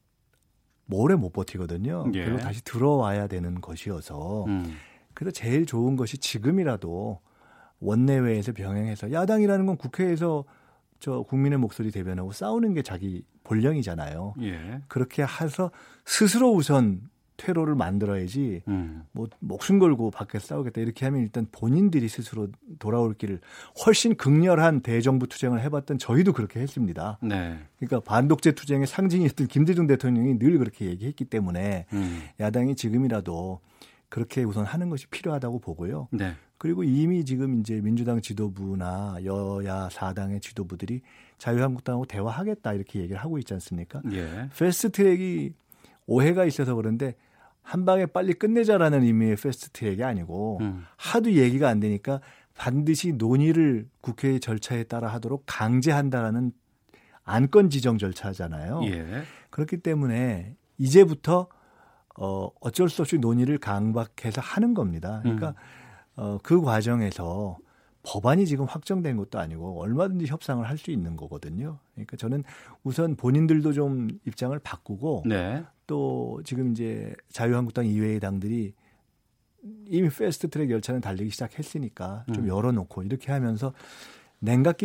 오래 못 버티거든요. 예. 그리고 다시 들어와야 되는 것이어서 음. 그래서 제일 좋은 것이 지금이라도 원내외에서 병행해서 야당이라는 건 국회에서 저 국민의 목소리 대변하고 싸우는 게 자기 본령이잖아요. 예. 그렇게 해서 스스로 우선 퇴로를 만들어야지 음. 뭐 목숨 걸고 밖에서 싸우겠다 이렇게 하면 일단 본인들이 스스로 돌아올 길을 훨씬 극렬한 대정부 투쟁을 해봤던 저희도 그렇게 했습니다. 네. 그러니까 반독재 투쟁의 상징이었던 김대중 대통령이 늘 그렇게 얘기했기 때문에 음. 야당이 지금이라도 그렇게 우선 하는 것이 필요하다고 보고요. 네. 그리고 이미 지금 이제 민주당 지도부나 여야 사당의 지도부들이 자유한국당하고 대화하겠다 이렇게 얘기를 하고 있지 않습니까? 예. 패스트트랙이 오해가 있어서 그런데 한 방에 빨리 끝내자라는 의미의 패스트트랙이 아니고 음. 하도 얘기가 안 되니까 반드시 논의를 국회의 절차에 따라 하도록 강제한다라는 안건 지정 절차잖아요. 예. 그렇기 때문에 이제부터 어, 어쩔 수 없이 논의를 강박해서 하는 겁니다. 그러니까 음. 어, 그 과정에서 법안이 지금 확정된 것도 아니고 얼마든지 협상을 할 수 있는 거거든요. 그러니까 저는 우선 본인들도 좀 입장을 바꾸고 네. 또 지금 이제 자유한국당 이외의 당들이 이미 패스트트랙 열차는 달리기 시작했으니까 좀 열어놓고 이렇게 하면서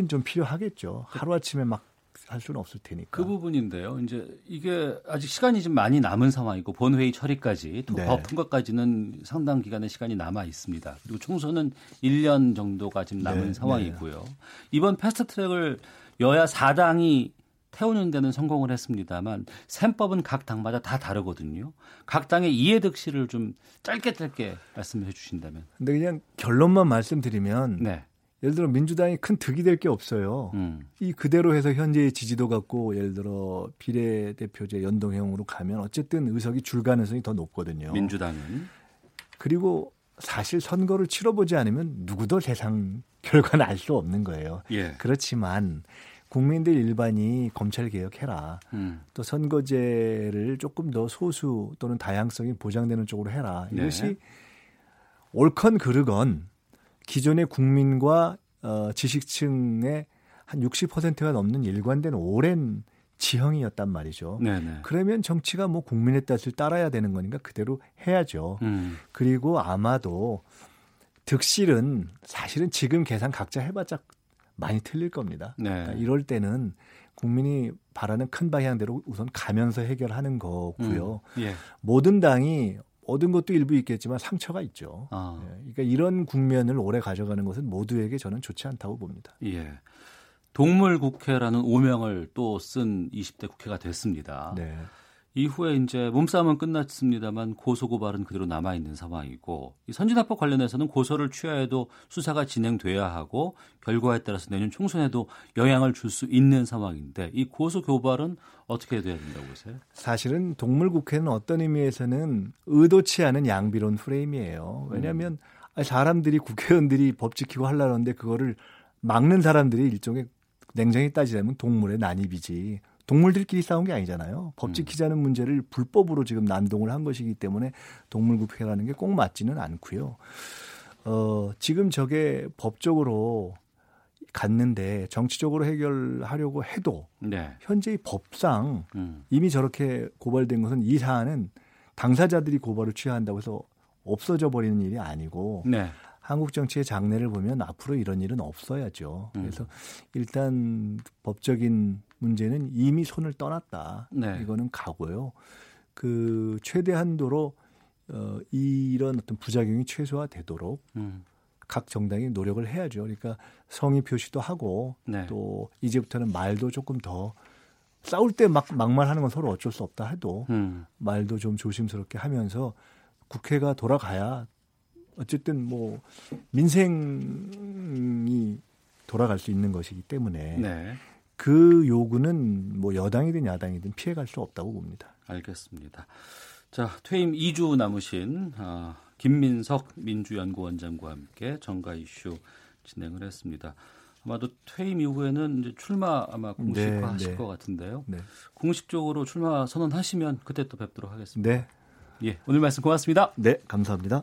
냉각기는 좀 필요하겠죠. 하루아침에 막 할 수는 없을 테니까. 그 부분인데요. 이제 이게 아직 시간이 좀 많이 남은 상황이고 본회의 처리까지 또 법 네. 통과까지는 상당 기간의 시간이 남아 있습니다. 그리고 총선은 일 년 정도가 지금 남은 네. 상황이고요. 네. 이번 패스트트랙을 여야 사 당이 태우는 데는 성공을 했습니다만 셈법은 각 당마다 다 다르거든요. 각 당의 이해득실을 좀 짧게 짧게 말씀해 주신다면. 근데 그냥 결론만 말씀드리면 네. 예를 들어 민주당이 큰 득이 될 게 없어요. 음. 이 그대로 해서 현재의 지지도 갖고 예를 들어 비례대표제 연동형으로 가면 어쨌든 의석이 줄 가능성이 더 높거든요. 민주당은. 그리고 사실 선거를 치러보지 않으면 누구도 세상 결과는 알 수 없는 거예요. 예. 그렇지만 국민들 일반이 검찰개혁해라. 음. 또 선거제를 조금 더 소수 또는 다양성이 보장되는 쪽으로 해라. 이것이 네. 옳건 그르건 기존의 국민과 어, 지식층의 한 육십 퍼센트가 넘는 일관된 오랜 지형이었단 말이죠. 네네. 그러면 정치가 뭐 국민의 뜻을 따라야 되는 거니까 그대로 해야죠. 음. 그리고 아마도 득실은 사실은 지금 계산 각자 해봤자 많이 틀릴 겁니다. 네. 그러니까 이럴 때는 국민이 바라는 큰 방향대로 우선 가면서 해결하는 거고요. 음. 예. 모든 당이 얻은 것도 일부 있겠지만 상처가 있죠. 아. 예. 그러니까 이런 국면을 오래 가져가는 것은 모두에게 저는 좋지 않다고 봅니다. 예. 동물국회라는 오명을 또 쓴 이십 대 국회가 됐습니다. 네. 이후에 이제 몸싸움은 끝났습니다만 고소고발은 그대로 남아있는 상황이고 선진화법 관련해서는 고소를 취하해도 수사가 진행돼야 하고 결과에 따라서 내년 총선에도 영향을 줄 수 있는 상황인데 이 고소고발은 어떻게 돼야 된다고 보세요? 사실은 동물국회는 어떤 의미에서는 의도치 않은 양비론 프레임이에요. 왜냐하면 음. 사람들이 국회의원들이 법 지키고 하려고 하는데 그거를 막는 사람들이 일종의 냉정히 따지자면 동물의 난입이지. 동물들끼리 싸운 게 아니잖아요. 법 지키자는 문제를 불법으로 지금 난동을 한 것이기 때문에 동물국회라는 게 꼭 맞지는 않고요. 어, 지금 저게 법적으로 갔는데 정치적으로 해결하려고 해도 네. 현재의 법상 음. 이미 저렇게 고발된 것은 이 사안은 당사자들이 고발을 취한다고 해서 없어져 버리는 일이 아니고 네. 한국 정치의 장래를 보면 앞으로 이런 일은 없어야죠. 그래서 음. 일단 법적인 문제는 이미 손을 떠났다. 네. 이거는 가고요. 그 최대한도로 어, 이런 어떤 부작용이 최소화되도록 음. 각 정당이 노력을 해야죠. 그러니까 성의 표시도 하고 네. 또 이제부터는 말도 조금 더 싸울 때 막, 막말하는 건 서로 어쩔 수 없다 해도 음. 말도 좀 조심스럽게 하면서 국회가 돌아가야 어쨌든 뭐 민생이 돌아갈 수 있는 것이기 때문에 네. 그 요구는 뭐 여당이든 야당이든 피해갈 수 없다고 봅니다. 알겠습니다. 자, 퇴임 이 주 남으신 어, 김민석 민주연구원장과 함께 정가 이슈 진행을 했습니다. 아마도 퇴임 이후에는 이제 출마 아마 공식화하실 네, 네. 것 같은데요. 네. 공식적으로 출마 선언하시면 그때 또 뵙도록 하겠습니다. 네. 예, 오늘 말씀 고맙습니다. 네, 감사합니다.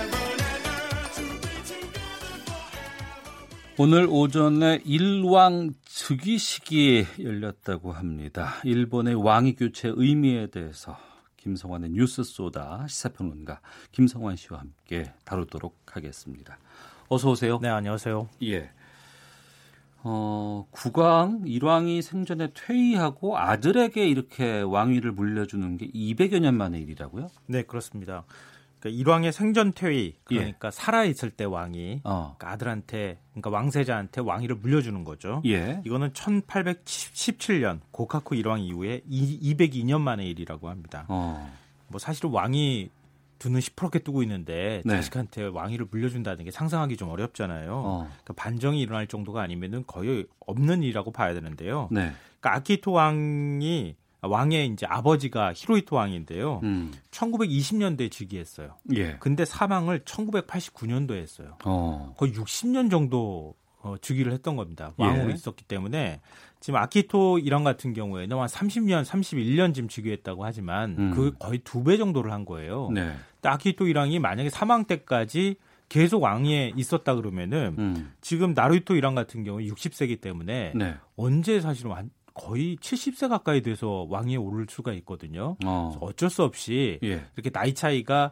오늘 오전에 일왕 즉위식이 열렸다고 합니다. 일본의 왕위 교체 의미에 대해서 김성환의 뉴스 쏘다 시사평론가 김성환 씨와 함께 다루도록 하겠습니다. 어서 오세요. 네, 안녕하세요. 예. 어, 국왕 일왕이 생전에 퇴위하고 아들에게 이렇게 왕위를 물려주는 게 이백여 년 만의 일이라고요? 네, 그렇습니다. 그러니까 일왕의 생전 퇴위, 그러니까 예. 살아있을 때 왕이 어. 그러니까 아들한테, 그러니까 왕세자한테 왕위를 물려주는 거죠. 예. 이거는 천팔백십칠 년 고카쿠 일왕 이후에 이백이 년 만의 일이라고 합니다. 어. 뭐 사실은 왕이 두 눈 시퍼렇게 뜨고 있는데 네. 자식한테 왕위를 물려준다는 게 상상하기 좀 어렵잖아요. 어. 그러니까 반정이 일어날 정도가 아니면은 거의 없는 일이라고 봐야 되는데요. 네. 그러니까 아키히토 왕이 왕의 이제 아버지가 히로히토 왕인데요. 음. 천구백이십 년대에 즉위했어요. 예. 근데 사망을 천구백팔십구 년도에 했어요. 어. 거의 육십 년 정도 어, 즉위를 했던 겁니다. 왕으로 예. 있었기 때문에 지금 아키히토 일왕 같은 경우에는 한 삼십 년, 삼십일 년 지금 즉위했다고 하지만 음. 그 거의 두 배 정도를 한 거예요. 네. 아키히토 일왕이 만약에 사망 때까지 계속 왕위에 있었다 그러면은 음. 지금 나루히토 일왕 같은 경우 육십 세기 때문에 네. 언제 사실은 완 거의 칠십 세 가까이 돼서 왕위에 오를 수가 있거든요. 어. 그래서 어쩔 수 없이 예. 이렇게 나이 차이가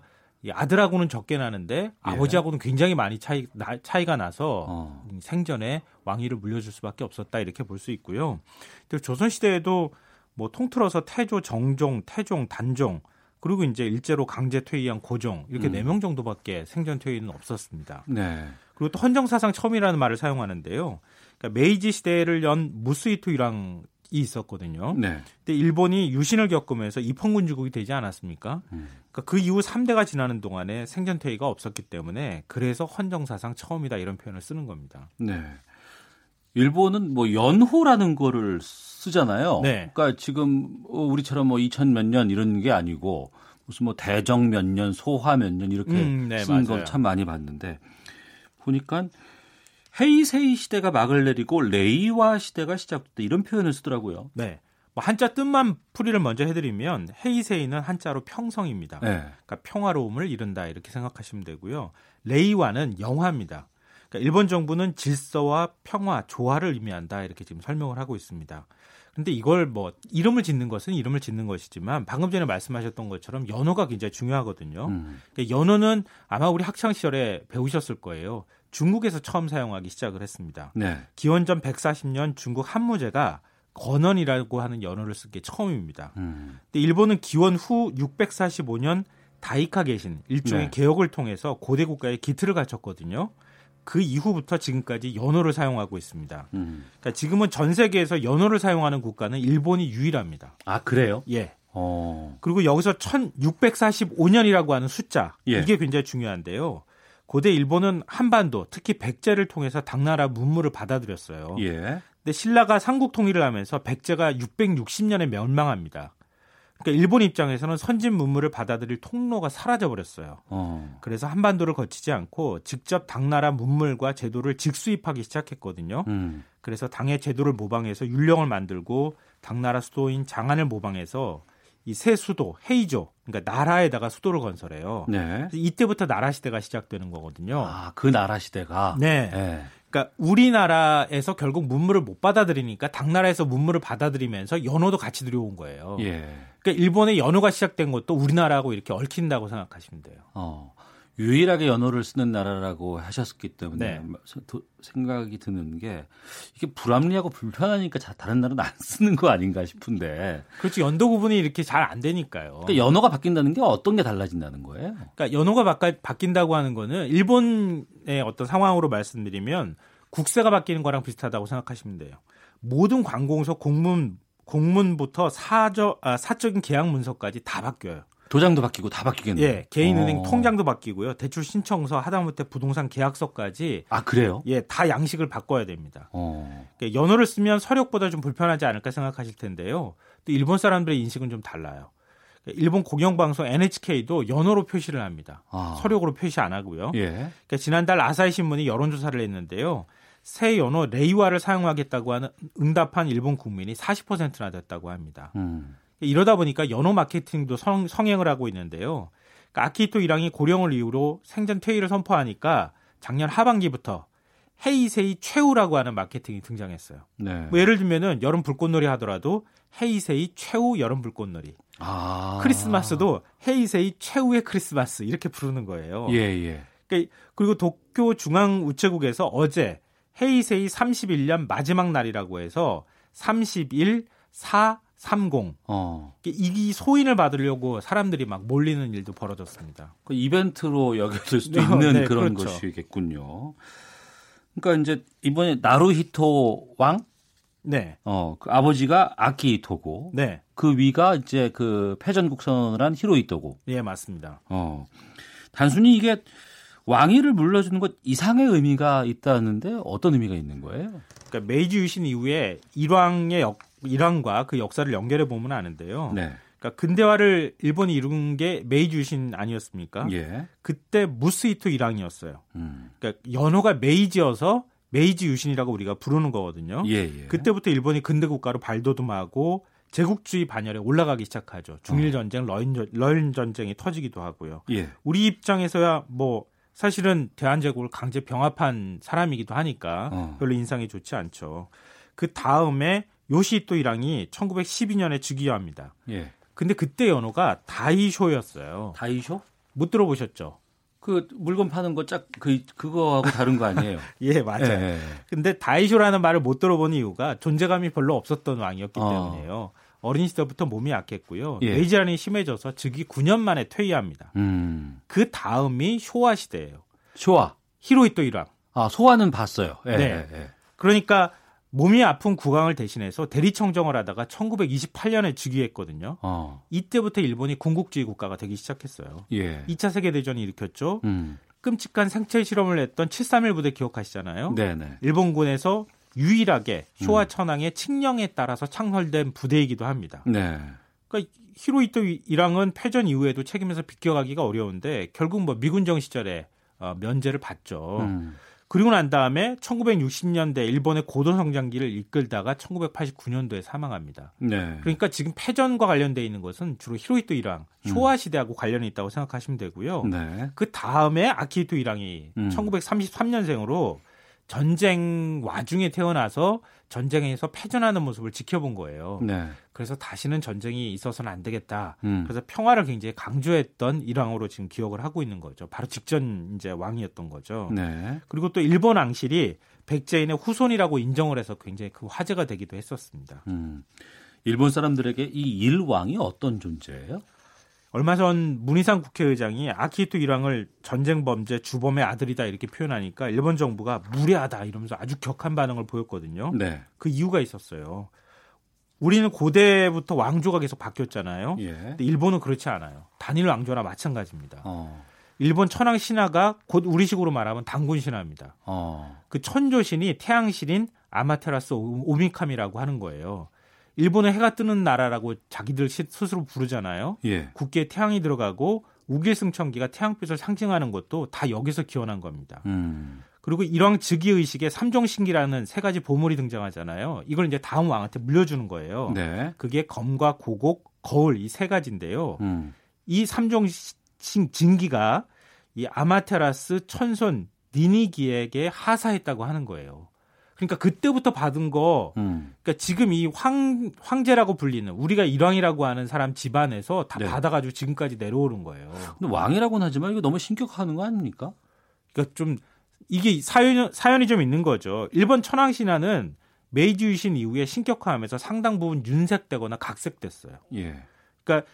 아들하고는 적게 나는데 예. 아버지하고는 굉장히 많이 차이, 나, 차이가 나서 어. 생전에 왕위를 물려줄 수밖에 없었다 이렇게 볼 수 있고요. 또 조선시대에도 뭐 통틀어서 태조, 정종, 태종, 단종 그리고 이제 일제로 강제 퇴위한 고종 이렇게 네 명 음. 정도밖에 생전 퇴위는 없었습니다. 네. 그리고 또 헌정사상 처음이라는 말을 사용하는데요. 그러니까 메이지 시대를 연 무쓰히토 일왕이 있었거든요. 네. 근데 일본이 유신을 겪으면서 입헌군주국이 되지 않았습니까? 음. 그러니까 그 이후 삼 대가 지나는 동안에 생전 퇴위가 없었기 때문에 그래서 헌정사상 처음이다 이런 표현을 쓰는 겁니다. 네. 일본은 뭐 연호라는 거를 쓰잖아요. 네. 그러니까 지금 우리처럼 뭐 이천 몇 년 이런 게 아니고 무슨 뭐 대정 몇 년, 소화 몇 년 이렇게 음, 네, 쓰는 걸 참 많이 봤는데 보니까 헤이세이 시대가 막을 내리고 레이와 시대가 시작됐다 이런 표현을 쓰더라고요. 네. 뭐 한자 뜻만 풀이를 먼저 해드리면 헤이세이는 한자로 평성입니다. 네. 그러니까 평화로움을 이룬다 이렇게 생각하시면 되고요. 레이와는 영화입니다. 그러니까 일본 정부는 질서와 평화, 조화를 의미한다 이렇게 지금 설명을 하고 있습니다. 그런데 이걸 뭐 이름을 짓는 것은 이름을 짓는 것이지만 방금 전에 말씀하셨던 것처럼 연호가 굉장히 중요하거든요. 음. 그러니까 연호는 아마 우리 학창시절에 배우셨을 거예요. 중국에서 처음 사용하기 시작을 했습니다. 네. 기원전 백사십 년 중국 한무제가 건언이라고 하는 연호를 쓴 게 처음입니다. 음. 근데 일본은 기원 후 육백사십오 년 다이카 개신 일종의 네. 개혁을 통해서 고대 국가의 기틀을 갖췄거든요. 그 이후부터 지금까지 연호를 사용하고 있습니다. 음. 그러니까 지금은 전 세계에서 연호를 사용하는 국가는 일본이 유일합니다. 아 그래요? 예. 어. 그리고 여기서 천육백사십오 년이라고 하는 숫자 예. 이게 굉장히 중요한데요. 고대 일본은 한반도, 특히 백제를 통해서 당나라 문물을 받아들였어요. 예. 근데 신라가 삼국 통일을 하면서 백제가 육백육십 년에 멸망합니다. 그러니까 일본 입장에서는 선진 문물을 받아들일 통로가 사라져버렸어요. 어. 그래서 한반도를 거치지 않고 직접 당나라 문물과 제도를 직수입하기 시작했거든요. 음. 그래서 당의 제도를 모방해서 율령을 만들고 당나라 수도인 장안을 모방해서 이 새 수도, 헤이조, 그러니까 나라에다가 수도를 건설해요. 네. 이때부터 나라 시대가 시작되는 거거든요. 아, 그 나라 시대가? 네. 네. 그러니까 우리나라에서 결국 문물을 못 받아들이니까 당나라에서 문물을 받아들이면서 연호도 같이 들여온 거예요. 예. 그러니까 일본의 연호가 시작된 것도 우리나라하고 이렇게 얽힌다고 생각하시면 돼요. 어, 유일하게 연호를 쓰는 나라라고 하셨기 때문에 네. 생각이 드는 게 이게 불합리하고 불편하니까 다른 나라는 안 쓰는 거 아닌가 싶은데. 그렇지. 연도 구분이 이렇게 잘 안 되니까요. 그러니까 연호가 바뀐다는 게 어떤 게 달라진다는 거예요? 그러니까 연호가 바까, 바뀐다고 하는 거는 일본의 어떤 상황으로 말씀드리면 국세가 바뀌는 거랑 비슷하다고 생각하시면 돼요. 모든 관공서 공문 공문부터 사저, 아, 사적인 계약 문서까지 다 바뀌어요. 도장도 바뀌고 다 바뀌겠네요. 예, 개인은행 오. 통장도 바뀌고요. 대출 신청서, 하다못해 부동산 계약서까지. 아, 그래요? 예, 다 양식을 바꿔야 됩니다. 그러니까 연호를 쓰면 서력보다 좀 불편하지 않을까 생각하실 텐데요. 또 일본 사람들의 인식은 좀 달라요. 그러니까 일본 공영방송 엔에이치케이도 연호로 표시를 합니다. 아. 서력으로 표시 안 하고요. 예. 그러니까 지난달 아사히 신문이 여론조사를 했는데요. 새 연호 레이와를 사용하겠다고 하는 응답한 일본 국민이 사십 퍼센트나 됐다고 합니다. 음. 이러다 보니까 연호 마케팅도 성, 성행을 하고 있는데요. 그러니까 아키히토 일왕이 고령을 이유로 생전 퇴위를 선포하니까 작년 하반기부터 헤이세이 최후라고 하는 마케팅이 등장했어요. 네. 뭐 예를 들면은 여름 불꽃놀이 하더라도 헤이세이 최후 여름 불꽃놀이. 아. 크리스마스도 헤이세이 최후의 크리스마스 이렇게 부르는 거예요. 예, 예. 그러니까 그리고 도쿄 중앙우체국에서 어제 헤이세이 삼십일 년 마지막 날이라고 해서 삼십일, 사, 삼십 어. 이 소인을 받으려고 사람들이 막 몰리는 일도 벌어졌습니다. 그 이벤트로 여겨질 수도 있는 네, 그런 그렇죠. 것이겠군요. 그러니까 이제 이번에 나루히토 왕, 네, 어, 그 아버지가 아키히토고, 네, 그 위가 이제 그 패전국선을 한 히로히토고. 예, 맞습니다. 어. 단순히 이게 왕위를 물려주는 것 이상의 의미가 있다는데 어떤 의미가 있는 거예요? 그러니까 메이지 유신 이후에 일왕의 역, 일왕과 그 역사를 연결해 보면 아는데요. 네. 그러니까 근대화를 일본이 이룬 게 메이지 유신 아니었습니까? 예. 그때 무쓰히토 일왕이었어요. 음. 그러니까 연호가 메이지여서 메이지 유신이라고 우리가 부르는 거거든요. 예, 예. 그때부터 일본이 근대 국가로 발돋움하고 제국주의 반열에 올라가기 시작하죠. 중일 전쟁, 러인, 러인 전쟁이 터지기도 하고요. 예. 우리 입장에서야 뭐 사실은 대한제국을 강제 병합한 사람이기도 하니까 어. 별로 인상이 좋지 않죠. 그 다음에 요시히토 일왕이 천구백십이 년에 즉위합니다. 예. 근데 그때 연호가 다이쇼였어요. 다이쇼? 못 들어보셨죠? 그 물건 파는 거 짝 그 그거하고 다른 거 아니에요? 예, 맞아요. 예, 예. 근데 다이쇼라는 말을 못 들어본 이유가 존재감이 별로 없었던 왕이었기 어. 때문에요. 어린 시절부터 몸이 약했고요. 예. 메이지란이 심해져서 즉위 구 년 만에 퇴위합니다. 음. 그 다음이 쇼와 시대예요. 쇼와. 히로히토 일왕. 아, 소화는 봤어요. 예, 네. 예, 예. 그러니까 몸이 아픈 국왕을 대신해서 대리청정을 하다가 천구백이십팔 년에 즉위했거든요. 어. 이때부터 일본이 군국주의 국가가 되기 시작했어요. 예. 이 차 세계대전이 일으켰죠. 음. 끔찍한 생체 실험을 했던 칠삼일 부대 기억하시잖아요. 네네. 일본군에서 유일하게 쇼와 천황의 칙령에 따라서 창설된 부대이기도 합니다. 네. 그러니까 히로히토 일왕은 패전 이후에도 책임에서 비껴가기가 어려운데 결국 뭐 미군정 시절에 면제를 받죠. 음. 그리고 난 다음에 천구백육십 년대 일본의 고도 성장기를 이끌다가 천구백팔십구 년도에 사망합니다. 네. 그러니까 지금 패전과 관련되어 있는 것은 주로 히로히토 일왕, 쇼와 시대하고 음. 관련이 있다고 생각하시면 되고요. 네. 그 다음에 아키히토 일왕이 음. 천구백삼십삼 년생으로 전쟁 와중에 태어나서 전쟁에서 패전하는 모습을 지켜본 거예요. 네. 그래서 다시는 전쟁이 있어서는 안 되겠다. 음. 그래서 평화를 굉장히 강조했던 일왕으로 지금 기억을 하고 있는 거죠. 바로 직전 이제 왕이었던 거죠. 네. 그리고 또 일본 왕실이 백제인의 후손이라고 인정을 해서 굉장히 그 화제가 되기도 했었습니다. 음. 일본 사람들에게 이 일왕이 어떤 존재예요? 얼마 전 문희상 국회의장이 아키히토 일왕을 전쟁 범죄 주범의 아들이다 이렇게 표현하니까 일본 정부가 무례하다 이러면서 아주 격한 반응을 보였거든요. 네. 그 이유가 있었어요. 우리는 고대부터 왕조가 계속 바뀌었잖아요. 예. 근데 일본은 그렇지 않아요. 단일 왕조나 마찬가지입니다. 어. 일본 천황 신하가 곧 우리식으로 말하면 단군 신화입니다. 어. 그 천조신이 태양신인 아마테라스 오미카미라고 하는 거예요. 일본은 해가 뜨는 나라라고 자기들 스스로 부르잖아요. 예. 국기에 태양이 들어가고 우길승천기가 태양빛을 상징하는 것도 다 여기서 기원한 겁니다. 음. 그리고 일왕 즉위의식에 삼종신기라는 세 가지 보물이 등장하잖아요. 이걸 이제 다음 왕한테 물려주는 거예요. 네. 그게 검과 고곡, 거울 이 세 가지인데요. 음. 이 삼종신기가 이 아마테라스 천손 니니기에게 하사했다고 하는 거예요. 그러니까 그때부터 받은 거, 음. 그러니까 지금 이 황, 황제라고 불리는 우리가 일왕이라고 하는 사람 집안에서 다 네. 받아가지고 지금까지 내려오는 거예요. 근데 왕이라고는 하지만 이거 너무 신격하는 거 아닙니까? 그러니까 좀 이게 사연, 사연이 좀 있는 거죠. 일본 천황 신화는 메이지 유신 이후에 신격화하면서 상당 부분 윤색되거나 각색됐어요. 예. 그러니까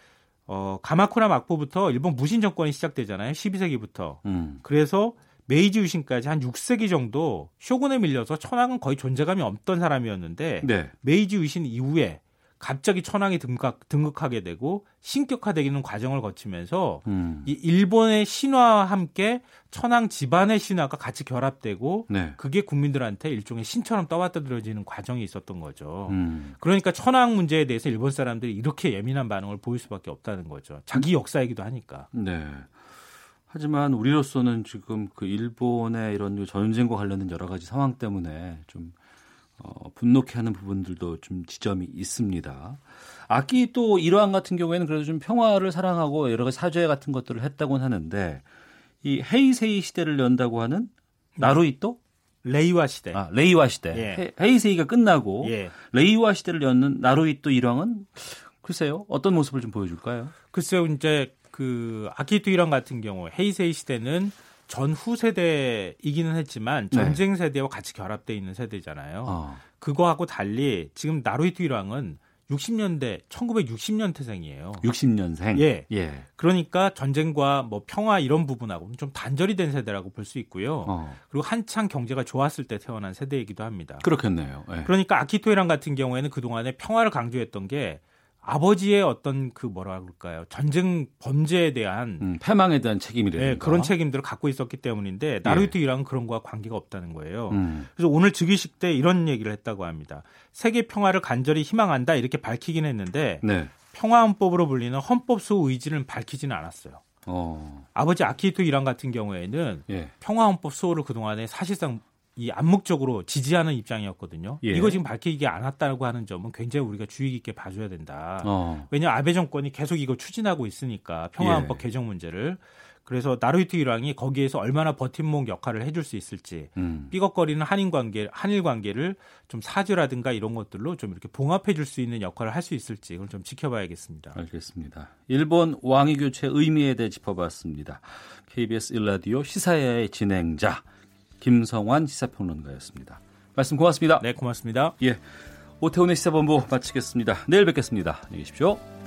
어, 가마쿠라 막부부터 일본 무신 정권이 시작되잖아요. 십이 세기부터. 음. 그래서 메이지 유신까지 한 육 세기 정도 쇼군에 밀려서 천황은 거의 존재감이 없던 사람이었는데 네. 메이지 유신 이후에 갑자기 천황이 등극, 등극하게 되고 신격화되는 과정을 거치면서 음. 이 일본의 신화와 함께 천황 집안의 신화가 같이 결합되고 네. 그게 국민들한테 일종의 신처럼 떠받들어지는 과정이 있었던 거죠. 음. 그러니까 천황 문제에 대해서 일본 사람들이 이렇게 예민한 반응을 보일 수밖에 없다는 거죠. 자기 역사이기도 하니까. 네. 하지만 우리로서는 지금 그 일본의 이런 전쟁과 관련된 여러 가지 상황 때문에 좀 어, 분노케 하는 부분들도 좀 지점이 있습니다. 아키히토 일왕 같은 경우에는 그래도 좀 평화를 사랑하고 여러 가지 사죄 같은 것들을 했다고는 하는데 이 헤이세이 시대를 연다고 하는 나루히토? 레이와 시대. 아, 레이와 시대. 예. 헤이세이가 끝나고 예. 레이와 시대를 연 나루히토 일왕은 글쎄요. 어떤 모습을 좀 보여줄까요? 글쎄요. 이제 그 아키히토 일왕 같은 경우 헤이세이 시대는 전후 세대이기는 했지만 전쟁 세대와 같이 결합되어 있는 세대잖아요. 어. 그거하고 달리 지금 나루히토 일왕은 육십 년대 천구백육십 년 태생이에요. 육십 년생. 예. 예. 그러니까 전쟁과 뭐 평화 이런 부분하고는 좀 단절이 된 세대라고 볼 수 있고요. 어. 그리고 한창 경제가 좋았을 때 태어난 세대이기도 합니다. 그렇겠네요. 예. 그러니까 아키히토 일왕 같은 경우에는 그동안에 평화를 강조했던 게 아버지의 어떤 그 뭐라 그럴까요? 전쟁 범죄에 대한 음, 패망에 대한 책임이래요. 네, 그런 책임들을 갖고 있었기 때문인데 나루히토 일항은 그런 거와 관계가 없다는 거예요. 음. 그래서 오늘 즉위식 때 이런 얘기를 했다고 합니다. 세계 평화를 간절히 희망한다 이렇게 밝히긴 했는데 네. 평화헌법으로 불리는 헌법소 의지는 밝히지는 않았어요. 어. 아버지 아키히토 일항 같은 경우에는 예. 평화헌법 수호를 그동안에 사실상 이 암묵적으로 지지하는 입장이었거든요. 예. 이거 지금 밝히지 않았다고 하는 점은 굉장히 우리가 주의 깊게 봐줘야 된다. 어. 왜냐하면 아베 정권이 계속 이거 추진하고 있으니까 평화헌법 예. 개정 문제를. 그래서 나루히토 일항이 거기에서 얼마나 버팀목 역할을 해줄 수 있을지 음. 삐걱거리는 한인 관계, 한일 관계를 좀 사죄라든가 이런 것들로 좀 이렇게 봉합해줄 수 있는 역할을 할 수 있을지 그걸 좀 지켜봐야겠습니다. 알겠습니다. 일본 왕위 교체 의미에 대해 짚어봤습니다. 케이비에스 일 라디오 시사야의 진행자 김성환 시사평론가였습니다. 말씀 고맙습니다. 네, 고맙습니다. 예, 오태훈의 시사본부 마치겠습니다. 내일 뵙겠습니다. 안녕히 계십시오.